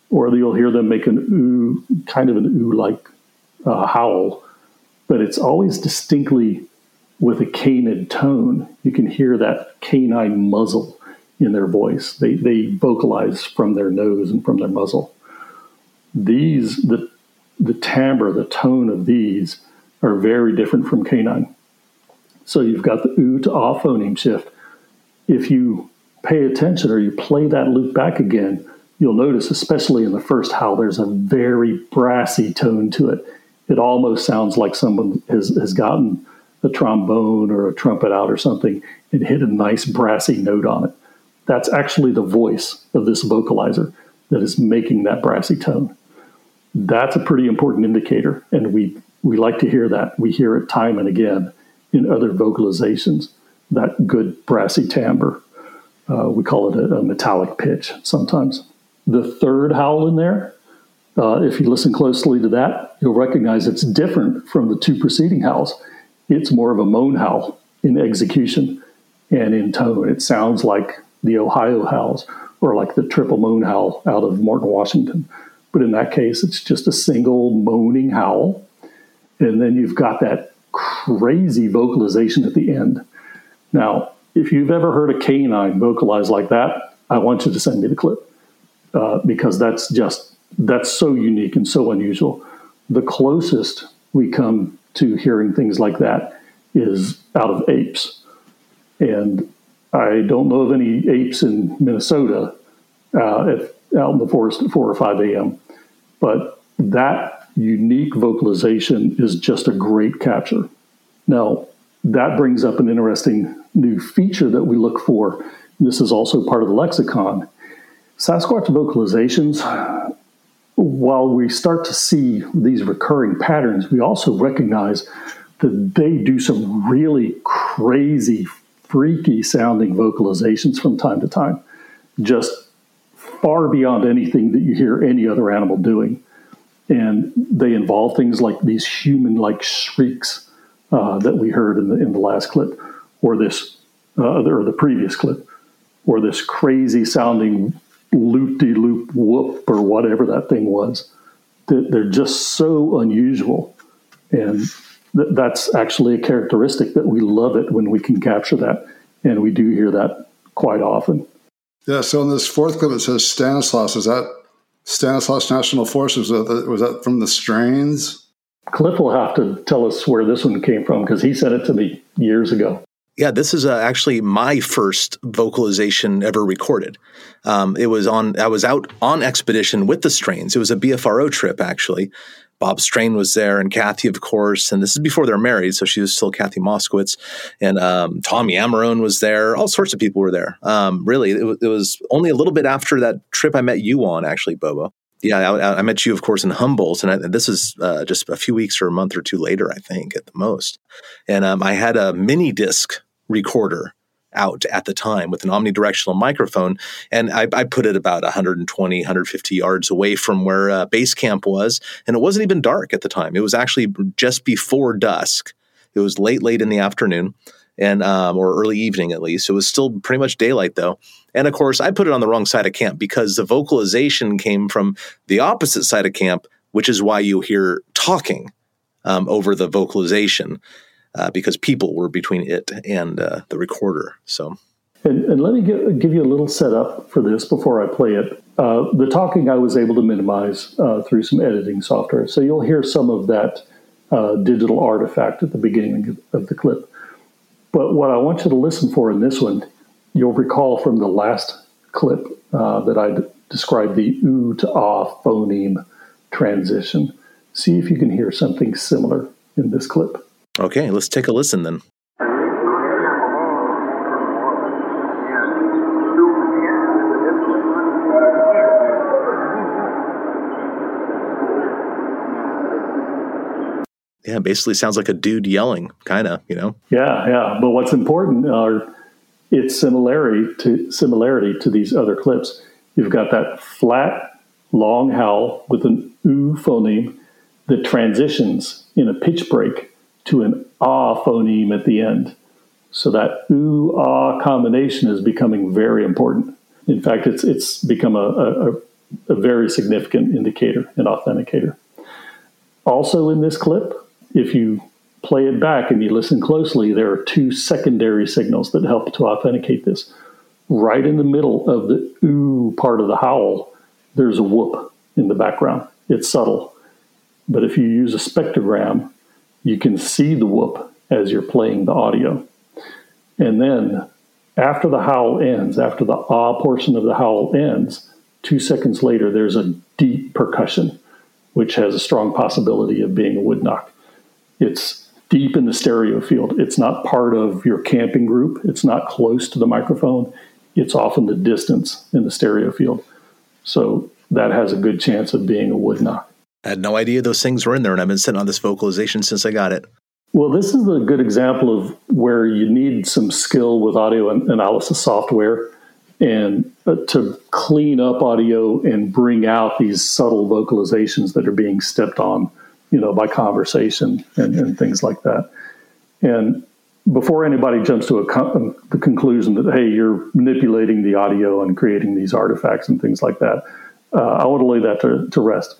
Or you'll hear them make an ooh, kind of an ooh like uh, howl, but it's always distinctly with a canid tone. You can hear that canine muzzle in their voice. They they vocalize from their nose and from their muzzle. These the the timbre, the tone of these are very different from canine. So you've got the ooh to ah phoneme shift. If you pay attention or you play that loop back again, you'll notice, especially in the first howl, there's a very brassy tone to it. It almost sounds like someone has, has gotten a trombone or a trumpet out or something and hit a nice brassy note on it. That's actually the voice of this vocalizer that is making that brassy tone. That's a pretty important indicator, and we, we like to hear that. We hear it time and again in other vocalizations, that good brassy timbre. Uh, we call it a, a metallic pitch sometimes. The third howl in there, uh, if you listen closely to that, you'll recognize it's different from the two preceding howls. It's more of a moan howl in execution and in tone. It sounds like the Ohio howls or like the triple moan howl out of Morton, Washington. But in that case, it's just a single moaning howl. And then you've got that crazy vocalization at the end. Now, if you've ever heard a canine vocalize like that, I want you to send me the clip uh, because that's just, that's so unique and so unusual. The closest we come to hearing things like that is out of apes. And I don't know of any apes in Minnesota uh, if, out in the forest at four or five a.m., but that unique vocalization is just a great capture. Now, that brings up an interesting new feature that we look for. This is also part of the lexicon. Sasquatch vocalizations, while we start to see these recurring patterns, we also recognize that they do some really crazy, freaky sounding vocalizations from time to time, just far beyond anything that you hear any other animal doing. And they involve things like these human-like shrieks uh, that we heard in the in the last clip, or this, uh, or the previous clip, or this crazy-sounding loop-de-loop whoop or whatever that thing was. They're just so unusual, and th- that's actually a characteristic that we love it when we can capture that, and we do hear that quite often. Yeah. So in this fourth clip, it says Stanislaus. Is that Stanislaus National Forest? Was that, was that from the strains? Cliff will have to tell us where this one came from because he sent it to me years ago. Yeah, this is uh, actually my first vocalization ever recorded. Um, it was on, I was out on expedition with the Strains. It was a B F R O trip, actually. Bob Strain was there and Kathy, of course. And this is before they're married, so she was still Kathy Moskowitz. And um, Tommy Amarone was there. All sorts of people were there. Um, really, it, w- it was only a little bit after that trip I met you on, actually, Bobo. Yeah, I, I met you, of course, in Humboldt, and I, this is uh, just a few weeks or a month or two later, I think, at the most. And um, I had a mini disc recorder out at the time with an omnidirectional microphone, and I, I put it about one hundred twenty, one hundred fifty yards away from where uh, base camp was, and it wasn't even dark at the time. It was actually just before dusk. It was late, late in the afternoon, and um, or early evening at least. It was still pretty much daylight, though. And, of course, I put it on the wrong side of camp because the vocalization came from the opposite side of camp, which is why you hear talking um, over the vocalization uh, because people were between it and uh, the recorder. So, and, and let me give, give you a little setup for this before I play it. Uh, the talking I was able to minimize uh, through some editing software. So you'll hear some of that uh, digital artifact at the beginning of the clip. But what I want you to listen for in this one, you'll recall from the last clip uh, that I d- described the oo to ah phoneme transition. See if you can hear something similar in this clip. Okay, let's take a listen then. Yeah, basically sounds like a dude yelling, kind of, you know? Yeah, yeah. But what's important are its similarity to similarity to these other clips. You've got that flat, long howl with an oo phoneme that transitions in a pitch break to an ah phoneme at the end. So that oo ah combination is becoming very important. In fact, it's it's become a, a, a very significant indicator and authenticator. Also in this clip, if you play it back and you listen closely, there are two secondary signals that help to authenticate this. Right in the middle of the ooh part of the howl, there's a whoop in the background. It's subtle. But if you use a spectrogram, you can see the whoop as you're playing the audio. And then after the howl ends, after the ah portion of the howl ends, two seconds later, there's a deep percussion, which has a strong possibility of being a wood knock. It's deep in the stereo field. It's not part of your camping group. It's not close to the microphone. It's off in the distance in the stereo field. So that has a good chance of being a wood knock. I had no idea those things were in there, and I've been sitting on this vocalization since I got it. Well, this is a good example of where you need some skill with audio analysis software and uh, to clean up audio and bring out these subtle vocalizations that are being stepped on, you know, by conversation and, and things like that. And before anybody jumps to a con- the conclusion that, hey, you're manipulating the audio and creating these artifacts and things like that, uh, I want to lay that to, to rest.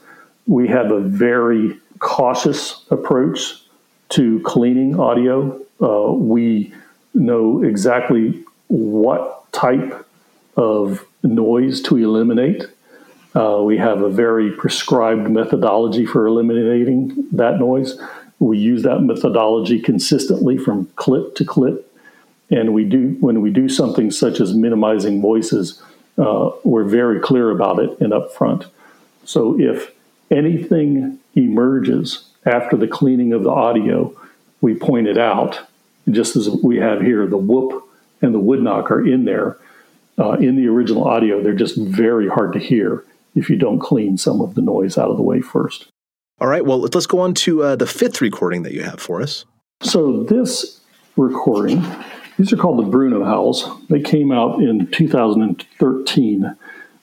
We have a very cautious approach to cleaning audio. Uh, we know exactly what type of noise to eliminate. Uh, we have a very prescribed methodology for eliminating that noise. We use that methodology consistently from clip to clip. And we do when we do something such as minimizing voices, uh, we're very clear about it and upfront. So if anything emerges after the cleaning of the audio, we point it out, just as we have here. The whoop and the wood knock are in there. Uh, in the original audio, they're just very hard to hear if you don't clean some of the noise out of the way first. All right, well, let's go on to uh, the fifth recording that you have for us. So this recording, these are called the Bruno Howls. They came out in two thousand thirteen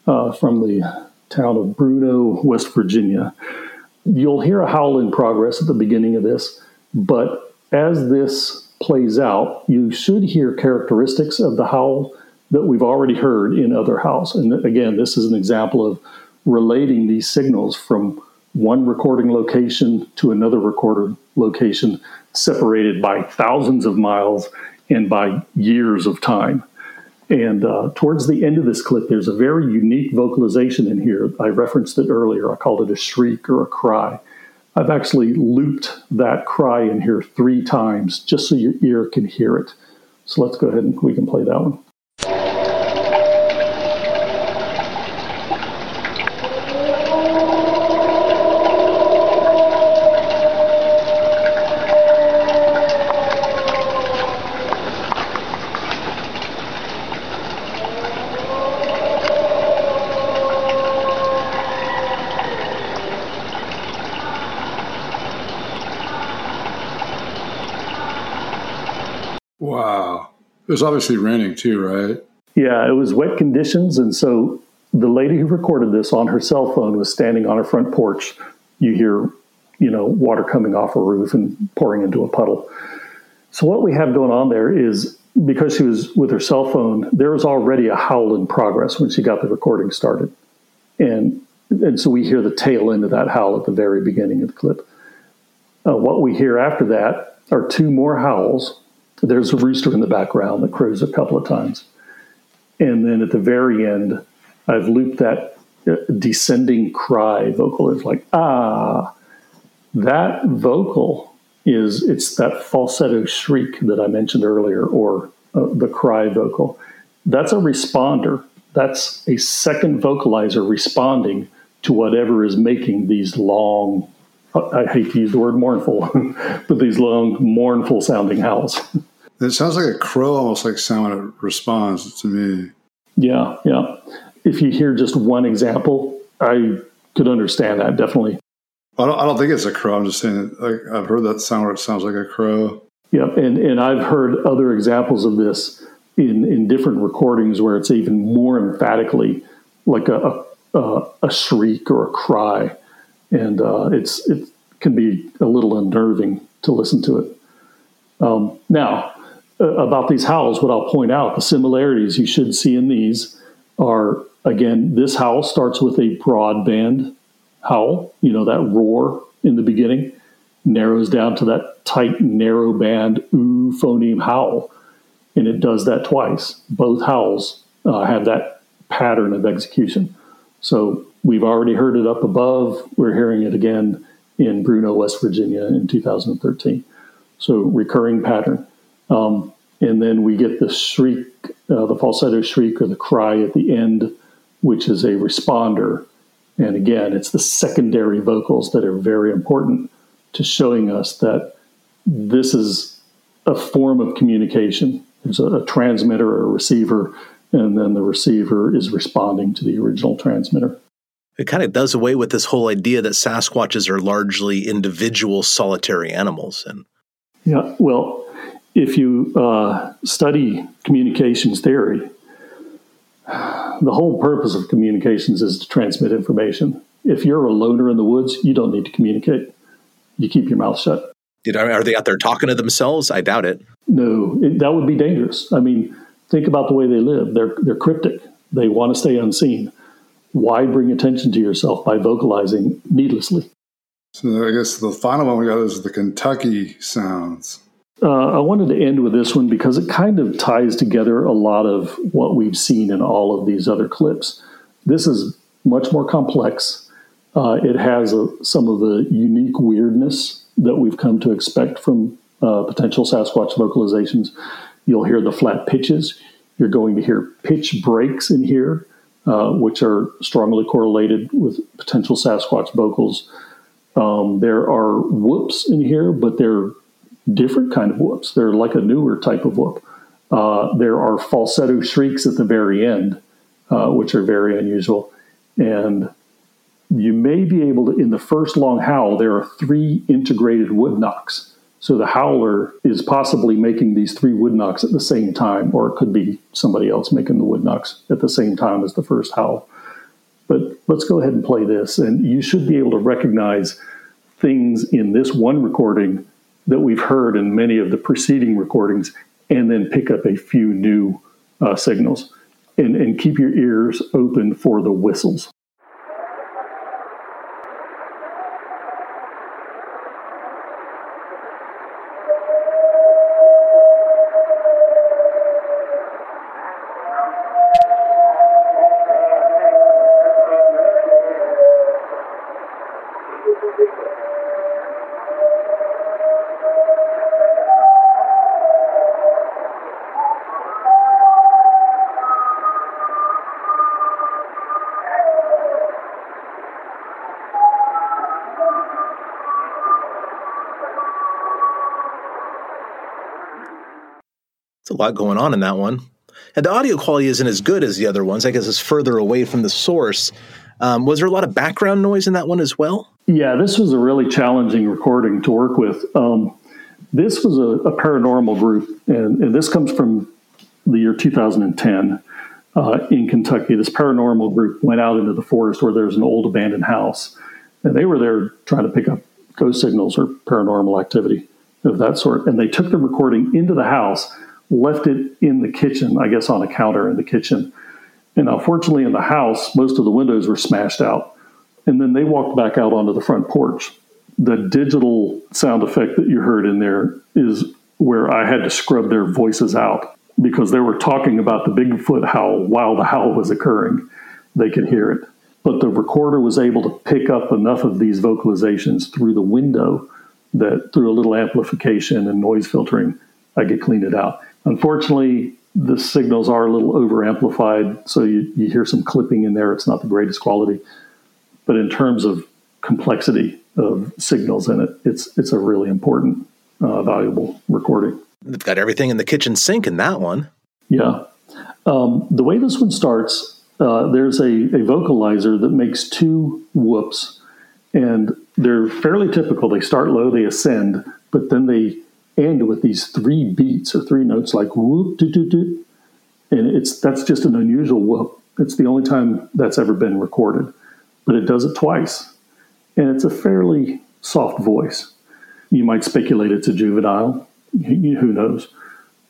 uh, from the town of Bruno, West Virginia. you'll hear a howl in progress at the beginning of this, but as this plays out, you should hear characteristics of the howl that we've already heard in other howls. And again, this is an example of relating these signals from one recording location to another recording location, separated by thousands of miles and by years of time. And uh, towards the end of this clip, there's a very unique vocalization in here. I referenced it earlier. I called it a shriek or a cry. I've actually looped that cry in here three times just so your ear can hear it. So let's go ahead and we can play that one. It was obviously raining too, right? Yeah, it was wet conditions. And so the lady who recorded this on her cell phone was standing on her front porch. You hear, you know, water coming off her roof and pouring into a puddle. So what we have going on there is, because she was with her cell phone, there was already a howl in progress when she got the recording started. And, and so we hear the tail end of that howl at the very beginning of the clip. Uh, what we hear after that are two more howls. There's a rooster in the background that crows a couple of times. And then at the very end, I've looped that descending cry vocal. It's like, ah, that vocal is, it's that falsetto shriek that I mentioned earlier, or uh, the cry vocal. That's a responder. That's a second vocalizer responding to whatever is making these long, I hate to use the word mournful, but these long, mournful sounding howls. It sounds like a crow, almost like sound when it responds to me. Yeah, yeah. If you hear just one example, I could understand that, definitely. I don't, I don't think it's a crow. I'm just saying that I've heard that sound where it sounds like a crow. Yeah, and, and I've heard other examples of this in, in different recordings where it's even more emphatically like a, a, a shriek or a cry. And uh, it's it can be a little unnerving to listen to it. Um, now, uh, about these howls, what I'll point out, the similarities you should see in these are, again, this howl starts with a broadband howl, you know, that roar in the beginning, narrows down to that tight, narrow band ooh phoneme howl, and it does that twice. Both howls uh, have that pattern of execution. So we've already heard it up above. We're hearing it again in Bruno, West Virginia in two thousand thirteen. So recurring pattern. Um, and then we get the shriek, uh, the falsetto shriek or the cry at the end, which is a responder. And again, it's the secondary vocals that are very important to showing us that this is a form of communication. There's a, a transmitter or a receiver, and then the receiver is responding to the original transmitter. It kind of does away with this whole idea that Sasquatches are largely individual, solitary animals. And yeah, well, if you uh, study communications theory, the whole purpose of communications is to transmit information. If you're a loner in the woods, you don't need to communicate. You keep your mouth shut. Did I, are they out there talking to themselves? I doubt it. No, it, that would be dangerous. I mean, think about the way they live. They're they're cryptic. They want to stay unseen. Why bring attention to yourself by vocalizing needlessly? So I guess the final one we got is the Kentucky sounds. Uh, I wanted to end with this one because it kind of ties together a lot of what we've seen in all of these other clips. This is much more complex. Uh, it has a, some of the unique weirdness that we've come to expect from uh, potential Sasquatch vocalizations. You'll hear the flat pitches. You're going to hear pitch breaks in here, Uh, which are strongly correlated with potential Sasquatch vocals. Um, there are whoops in here, but they're different kind of whoops. They're like a newer type of whoop. Uh, there are falsetto shrieks at the very end, uh, which are very unusual. And you may be able to, in the first long howl, there are three integrated wood knocks. So the howler is possibly making these three wood knocks at the same time, or it could be somebody else making the wood knocks at the same time as the first howl. But let's go ahead and play this, and you should be able to recognize things in this one recording that we've heard in many of the preceding recordings, and then pick up a few new uh, signals. And, and keep your ears open for the whistles. A lot going on in that one, and the audio quality isn't as good as the other ones. I guess it's further away from the source. Um, was there a lot of background noise in that one as well? Yeah, this was a really challenging recording to work with. Um, this was a, a paranormal group, and, and this comes from the year two thousand ten uh, in Kentucky. This paranormal group went out into the forest where there's an old abandoned house, and they were there trying to pick up ghost signals or paranormal activity of that sort. And they took the recording into the house, left it in the kitchen, I guess on a counter in the kitchen. And unfortunately in the house, most of the windows were smashed out. And then they walked back out onto the front porch. The digital sound effect that you heard in there is where I had to scrub their voices out because they were talking about the Bigfoot howl while the howl was occurring. They could hear it. But the recorder was able to pick up enough of these vocalizations through the window that through a little amplification and noise filtering, I could clean it out. Unfortunately, the signals are a little over-amplified, so you, you hear some clipping in there. It's not the greatest quality. But in terms of complexity of signals in it, it's it's a really important, uh, valuable recording. They've got everything in the kitchen sink in that one. Yeah. Um, the way this one starts, uh, there's a, a vocalizer that makes two whoops, and they're fairly typical. They start low, they ascend, but then they end with these three beats or three notes like whoop, do, do, do. And it's that's just an unusual whoop. It's the only time that's ever been recorded, but it does it twice. And it's a fairly soft voice. You might speculate it's a juvenile, who knows.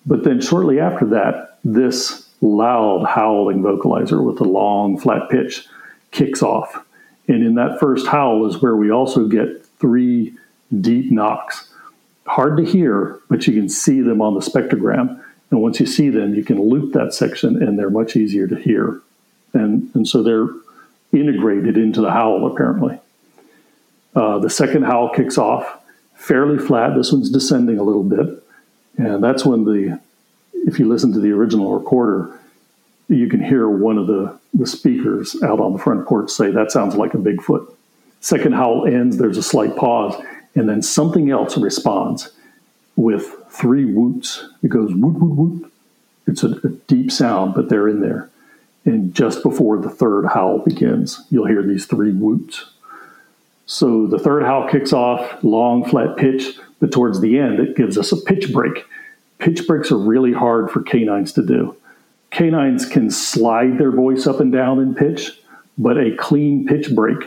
But then shortly after that, this loud howling vocalizer with a long flat pitch kicks off. And in that first howl is where we also get three deep knocks. Hard to hear, but you can see them on the spectrogram. And once you see them, you can loop that section, and they're much easier to hear. And and so they're integrated into the howl, apparently. Uh, the second howl kicks off fairly flat. This one's descending a little bit. And that's when the, if you listen to the original recorder, you can hear one of the, the speakers out on the front porch say, that sounds like a Bigfoot. Second howl ends, there's a slight pause. And then something else responds with three whoots. It goes whoot, whoot, whoot. It's a, a deep sound, but they're in there. And just before the third howl begins, you'll hear these three whoots. So the third howl kicks off, long, flat pitch. But towards the end, it gives us a pitch break. Pitch breaks are really hard for canines to do. Canines can slide their voice up and down in pitch, but a clean pitch break,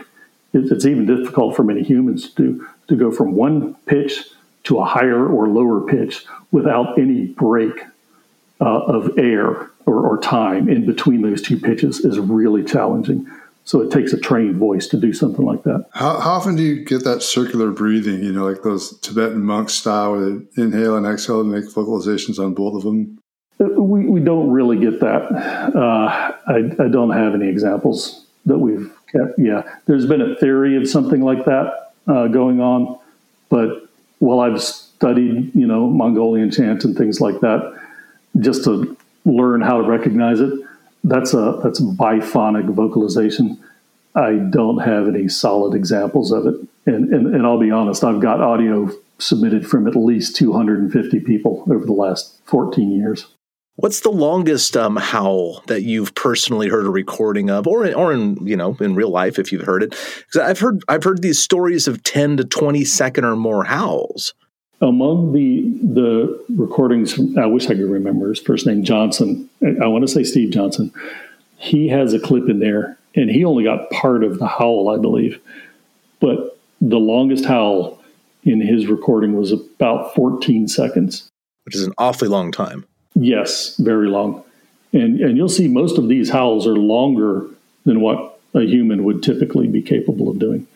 it's even difficult for many humans to do. To go from one pitch to a higher or lower pitch without any break uh, of air or, or time in between those two pitches is really challenging. So it takes a trained voice to do something like that. How, how often do you get that circular breathing, you know, like those Tibetan monk style where they inhale and exhale and make vocalizations on both of them? We, we don't really get that. Uh, I, I don't have any examples that we've kept. Yeah, there's been a theory of something like that. Uh, going on, but while I've studied, you know, Mongolian chant and things like that, just to learn how to recognize it, that's a that's biphonic vocalization. I don't have any solid examples of it, and and, and I'll be honest, I've got audio submitted from at least two hundred fifty people over the last fourteen years. What's the longest um, howl that you've personally heard a recording of, or in, or in you know in real life if you've heard it? Because I've heard I've heard these stories of ten to twenty second or more howls. Among the the recordings, I wish I could remember his first name, Johnson. I want to say Steve Johnson. He has a clip in there, and he only got part of the howl, I believe. But the longest howl in his recording was about fourteen seconds. Which is an awfully long time. Yes, very long. And and you'll see most of these howls are longer than what a human would typically be capable of doing.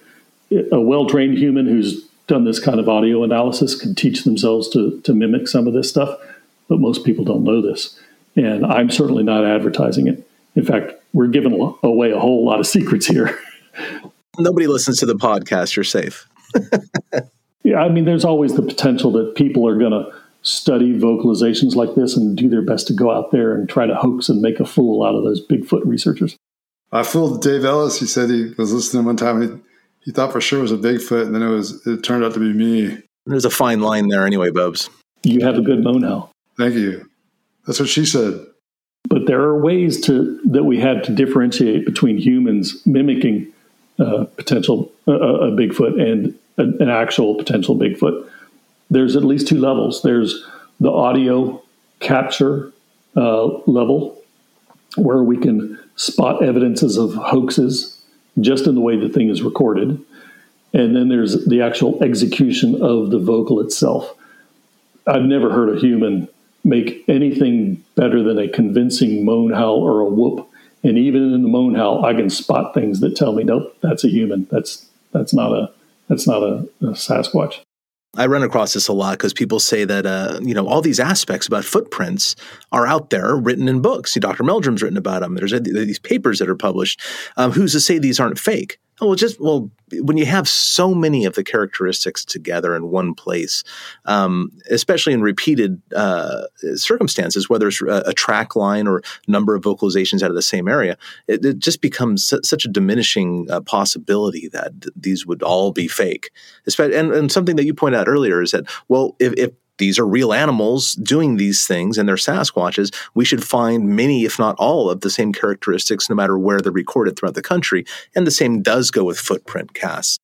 A well-trained human who's done this kind of audio analysis can teach themselves to, to mimic some of this stuff, but most people don't know this. And I'm certainly not advertising it. In fact, we're giving away a whole lot of secrets here. Nobody listens to the podcast. You're safe. Yeah, I mean, there's always the potential that people are going to study vocalizations like this and do their best to go out there and try to hoax and make a fool out of those Bigfoot researchers. I fooled Dave Ellis. He said he was listening one time. He, he thought for sure it was a Bigfoot, and then it was. It turned out to be me. There's a fine line there anyway, Bubs. You have a good moan howl. Thank you. That's what she said. But there are ways to that we have to differentiate between humans mimicking uh, potential uh, a Bigfoot and a, an actual potential Bigfoot. There's at least two levels. There's the audio capture uh, level, where we can spot evidences of hoaxes just in the way the thing is recorded. And then there's the actual execution of the vocal itself. I've never heard a human make anything better than a convincing moan howl or a whoop. And even in the moan howl, I can spot things that tell me, nope, that's a human. That's that's not a that's not a, a Sasquatch. I run across this a lot because people say that, uh, you know, all these aspects about footprints are out there written in books. You know, Doctor Meldrum's written about them. There's a, these papers that are published. Um, who's to say these aren't fake? Oh, well, just well, when you have so many of the characteristics together in one place, um, especially in repeated uh, circumstances, whether it's a, a track line or number of vocalizations out of the same area, it, it just becomes su- such a diminishing uh, possibility that th- these would all be fake. And, and something that you pointed out earlier is that, well, if, if these are real animals doing these things and they're Sasquatches, we should find many, if not all, of the same characteristics no matter where they're recorded throughout the country. And the same does go with footprint casts.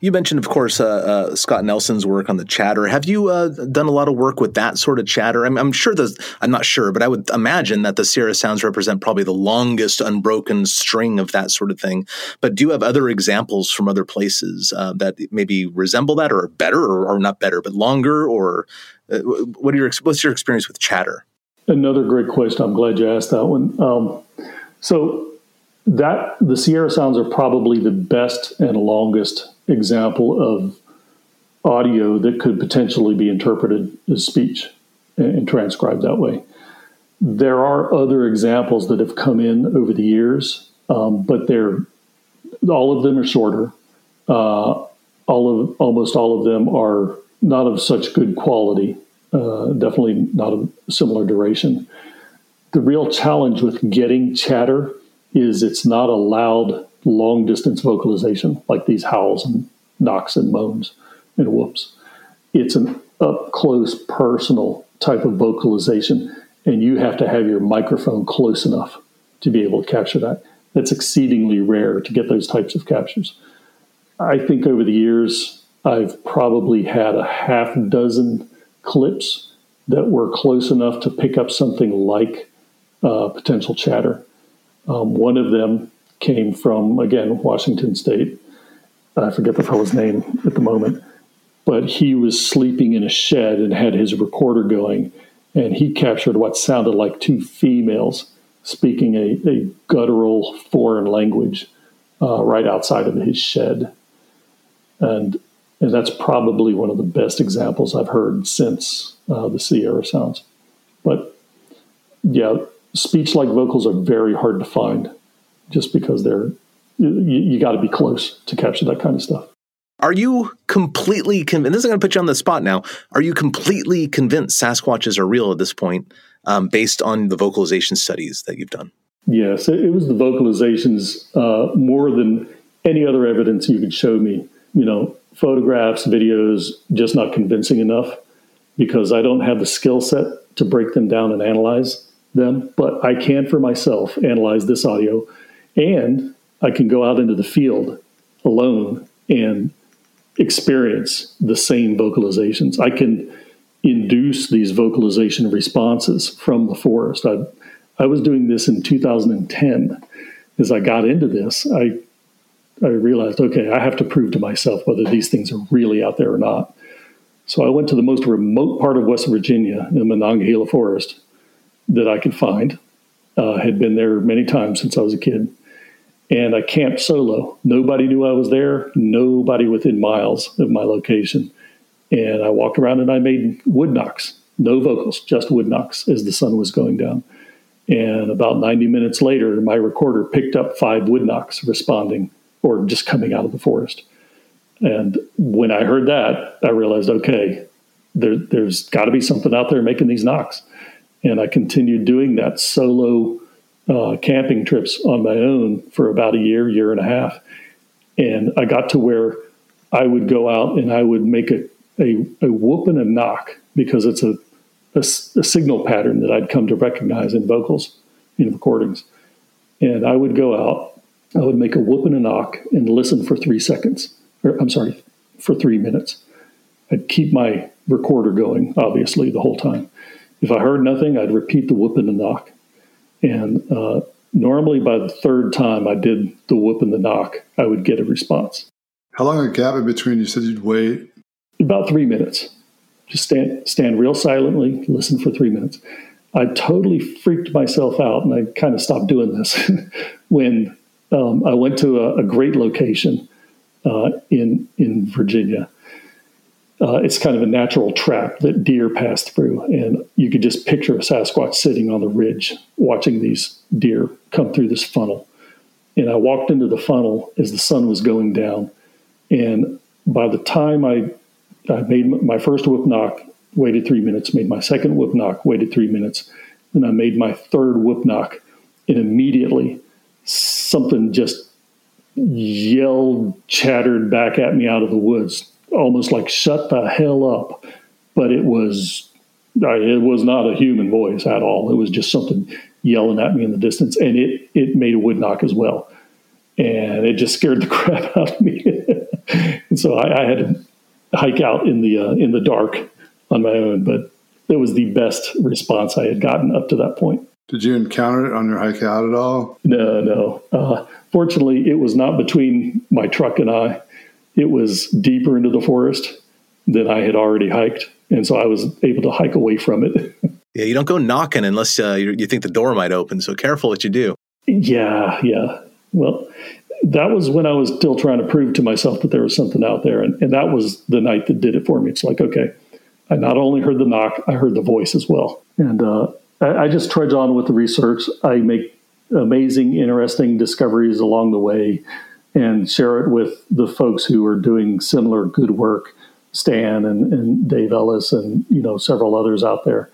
You mentioned, of course, uh, uh, Scott Nelson's work on the chatter. Have you uh, done a lot of work with that sort of chatter? I'm, I'm sure the I'm not sure, but I would imagine that the Sierra Sounds represent probably the longest unbroken string of that sort of thing. But do you have other examples from other places uh, that maybe resemble that, or are better, or, or not better, but longer? Or uh, what are your what's your experience with chatter? Another great question. I'm glad you asked that one. Um, so that the Sierra Sounds are probably the best and longest example of audio that could potentially be interpreted as speech and transcribed that way. There are other examples that have come in over the years, um, but they're all of them are shorter. Uh, all of almost all of them are not of such good quality. Uh, definitely not of similar duration. The real challenge with getting chatter is it's not a loud long distance vocalization like these howls and knocks and moans and whoops. It's an up close personal type of vocalization, and you have to have your microphone close enough to be able to capture that. That's exceedingly rare to get those types of captures. I think over the years, I've probably had a half dozen clips that were close enough to pick up something like uh, potential chatter. Um, one of them came from, again, Washington State. I forget the fellow's name at the moment, but he was sleeping in a shed and had his recorder going, and he captured what sounded like two females speaking a, a guttural foreign language uh, right outside of his shed. And and that's probably one of the best examples I've heard since uh, the Sierra Sounds. But, yeah, speech-like vocals are very hard to find, just because they're, you, you got to be close to capture that kind of stuff. Are you completely convinced? This is going to put you on the spot now. Are you completely convinced Sasquatches are real at this point, um, based on the vocalization studies that you've done? Yes, it, it was the vocalizations uh, more than any other evidence you could show me. You know, photographs, videos, just not convincing enough because I don't have the skill set to break them down and analyze them. But I can, for myself, analyze this audio. And I can go out into the field alone and experience the same vocalizations. I can induce these vocalization responses from the forest. I, I was doing this in two thousand ten. As I got into this, I I realized, okay, I have to prove to myself whether these things are really out there or not. So I went to the most remote part of West Virginia in Monongahela Forest that I could find. Uh, had been there many times since I was a kid. And I camped solo. Nobody knew I was there. Nobody within miles of my location. And I walked around and I made wood knocks. No vocals, just wood knocks as the sun was going down. And about ninety minutes later, my recorder picked up five wood knocks responding or just coming out of the forest. And when I heard that, I realized, okay, there, there's got to be something out there making these knocks. And I continued doing that solo uh, camping trips on my own for about a year, year and a half. And I got to where I would go out and I would make a, a, a whoop and a knock because it's a, a, a signal pattern that I'd come to recognize in vocals, in recordings. And I would go out, I would make a whoop and a knock and listen for three seconds. Or, I'm sorry, for three minutes. I'd keep my recorder going, obviously, the whole time. If I heard nothing, I'd repeat the whoop and the knock. And uh, normally by the third time I did the whoop and the knock, I would get a response. How long a gap in between? You said you'd wait? About three minutes. Just stand, stand real silently, listen for three minutes. I totally freaked myself out, and I kind of stopped doing this when um, I went to a, a great location uh, in in Virginia. Uh, it's kind of a natural trap that deer pass through, and you could just picture a Sasquatch sitting on the ridge watching these deer come through this funnel. And I walked into the funnel as the sun was going down, and by the time I, I made my first whoop knock, waited three minutes, made my second whoop knock, waited three minutes, and I made my third whoop knock, and immediately something just yelled, chattered back at me out of the woods. Almost like shut the hell up, but it was it was not a human voice at all. It was just something yelling at me in the distance, and it it made a wood knock as well, and it just scared the crap out of me. And so I, I had to hike out in the uh, in the dark on my own, but it was the best response I had gotten up to that point. Did you encounter it on your hike out at all? No, no. Uh, fortunately, it was not between my truck and I. It was deeper into the forest than I had already hiked. And so I was able to hike away from it. Yeah, you don't go knocking unless uh, you think the door might open. So careful what you do. Yeah, yeah. Well, that was when I was still trying to prove to myself that there was something out there. And, and that was the night that did it for me. It's like, okay, I not only heard the knock, I heard the voice as well. And uh, I, I just trudge on with the research. I make amazing, interesting discoveries along the way, and share it with the folks who are doing similar good work, Stan and, and Dave Ellis and, you know, several others out there.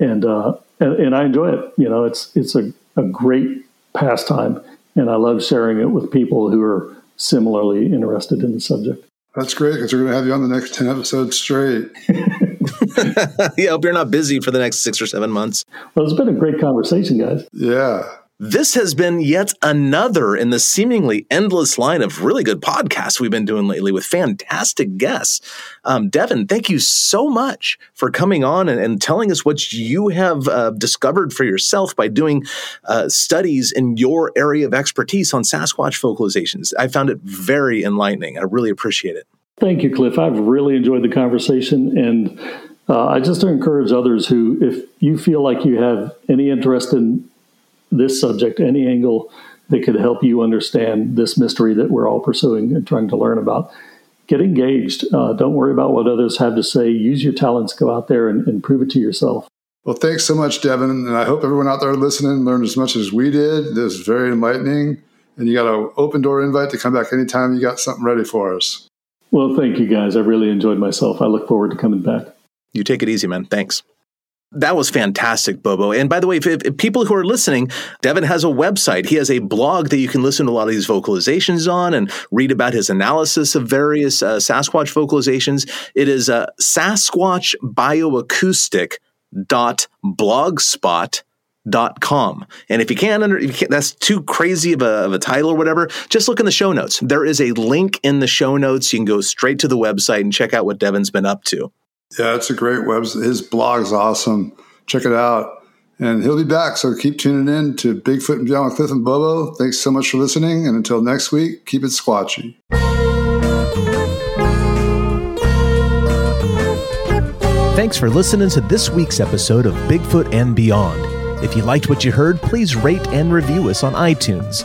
And, uh, and, and I enjoy it. You know, it's, it's a, a great pastime, and I love sharing it with people who are similarly interested in the subject. That's great, because we're going to have you on the next ten episodes straight. Yeah, I hope you're not busy for the next six or seven months. Well, it's been a great conversation, guys. Yeah. This has been yet another in the seemingly endless line of really good podcasts we've been doing lately with fantastic guests. Um, Devin, thank you so much for coming on and, and telling us what you have uh, discovered for yourself by doing uh, studies in your area of expertise on Sasquatch vocalizations. I found it very enlightening. I really appreciate it. Thank you, Cliff. I've really enjoyed the conversation, and uh, I just encourage others who, if you feel like you have any interest in this subject, any angle that could help you understand this mystery that we're all pursuing and trying to learn about, get engaged. Uh, don't worry about what others have to say. Use your talents, go out there and, and prove it to yourself. Well, thanks so much, Devin. And I hope everyone out there listening learned as much as we did. This is very enlightening. And you got an open door invite to come back anytime you got something ready for us. Well, thank you guys. I really enjoyed myself. I look forward to coming back. You take it easy, man. Thanks. That was fantastic, Bobo. And by the way, if, if people who are listening, Devin has a website. He has a blog that you can listen to a lot of these vocalizations on and read about his analysis of various uh, Sasquatch vocalizations. It is uh, Sasquatch Bioacoustic dot blogspot dot com. And if you can't, under, if you can't that's too crazy of a, of a title or whatever, just look in the show notes. There is a link in the show notes. You can go straight to the website and check out what Devin's been up to. Yeah, it's a great website. His blog's awesome. Check it out. And he'll be back, so keep tuning in to Bigfoot and Beyond with Cliff and Bobo. Thanks so much for listening, and until next week, keep it squatchy. Thanks for listening to this week's episode of Bigfoot and Beyond. If you liked what you heard, please rate and review us on iTunes.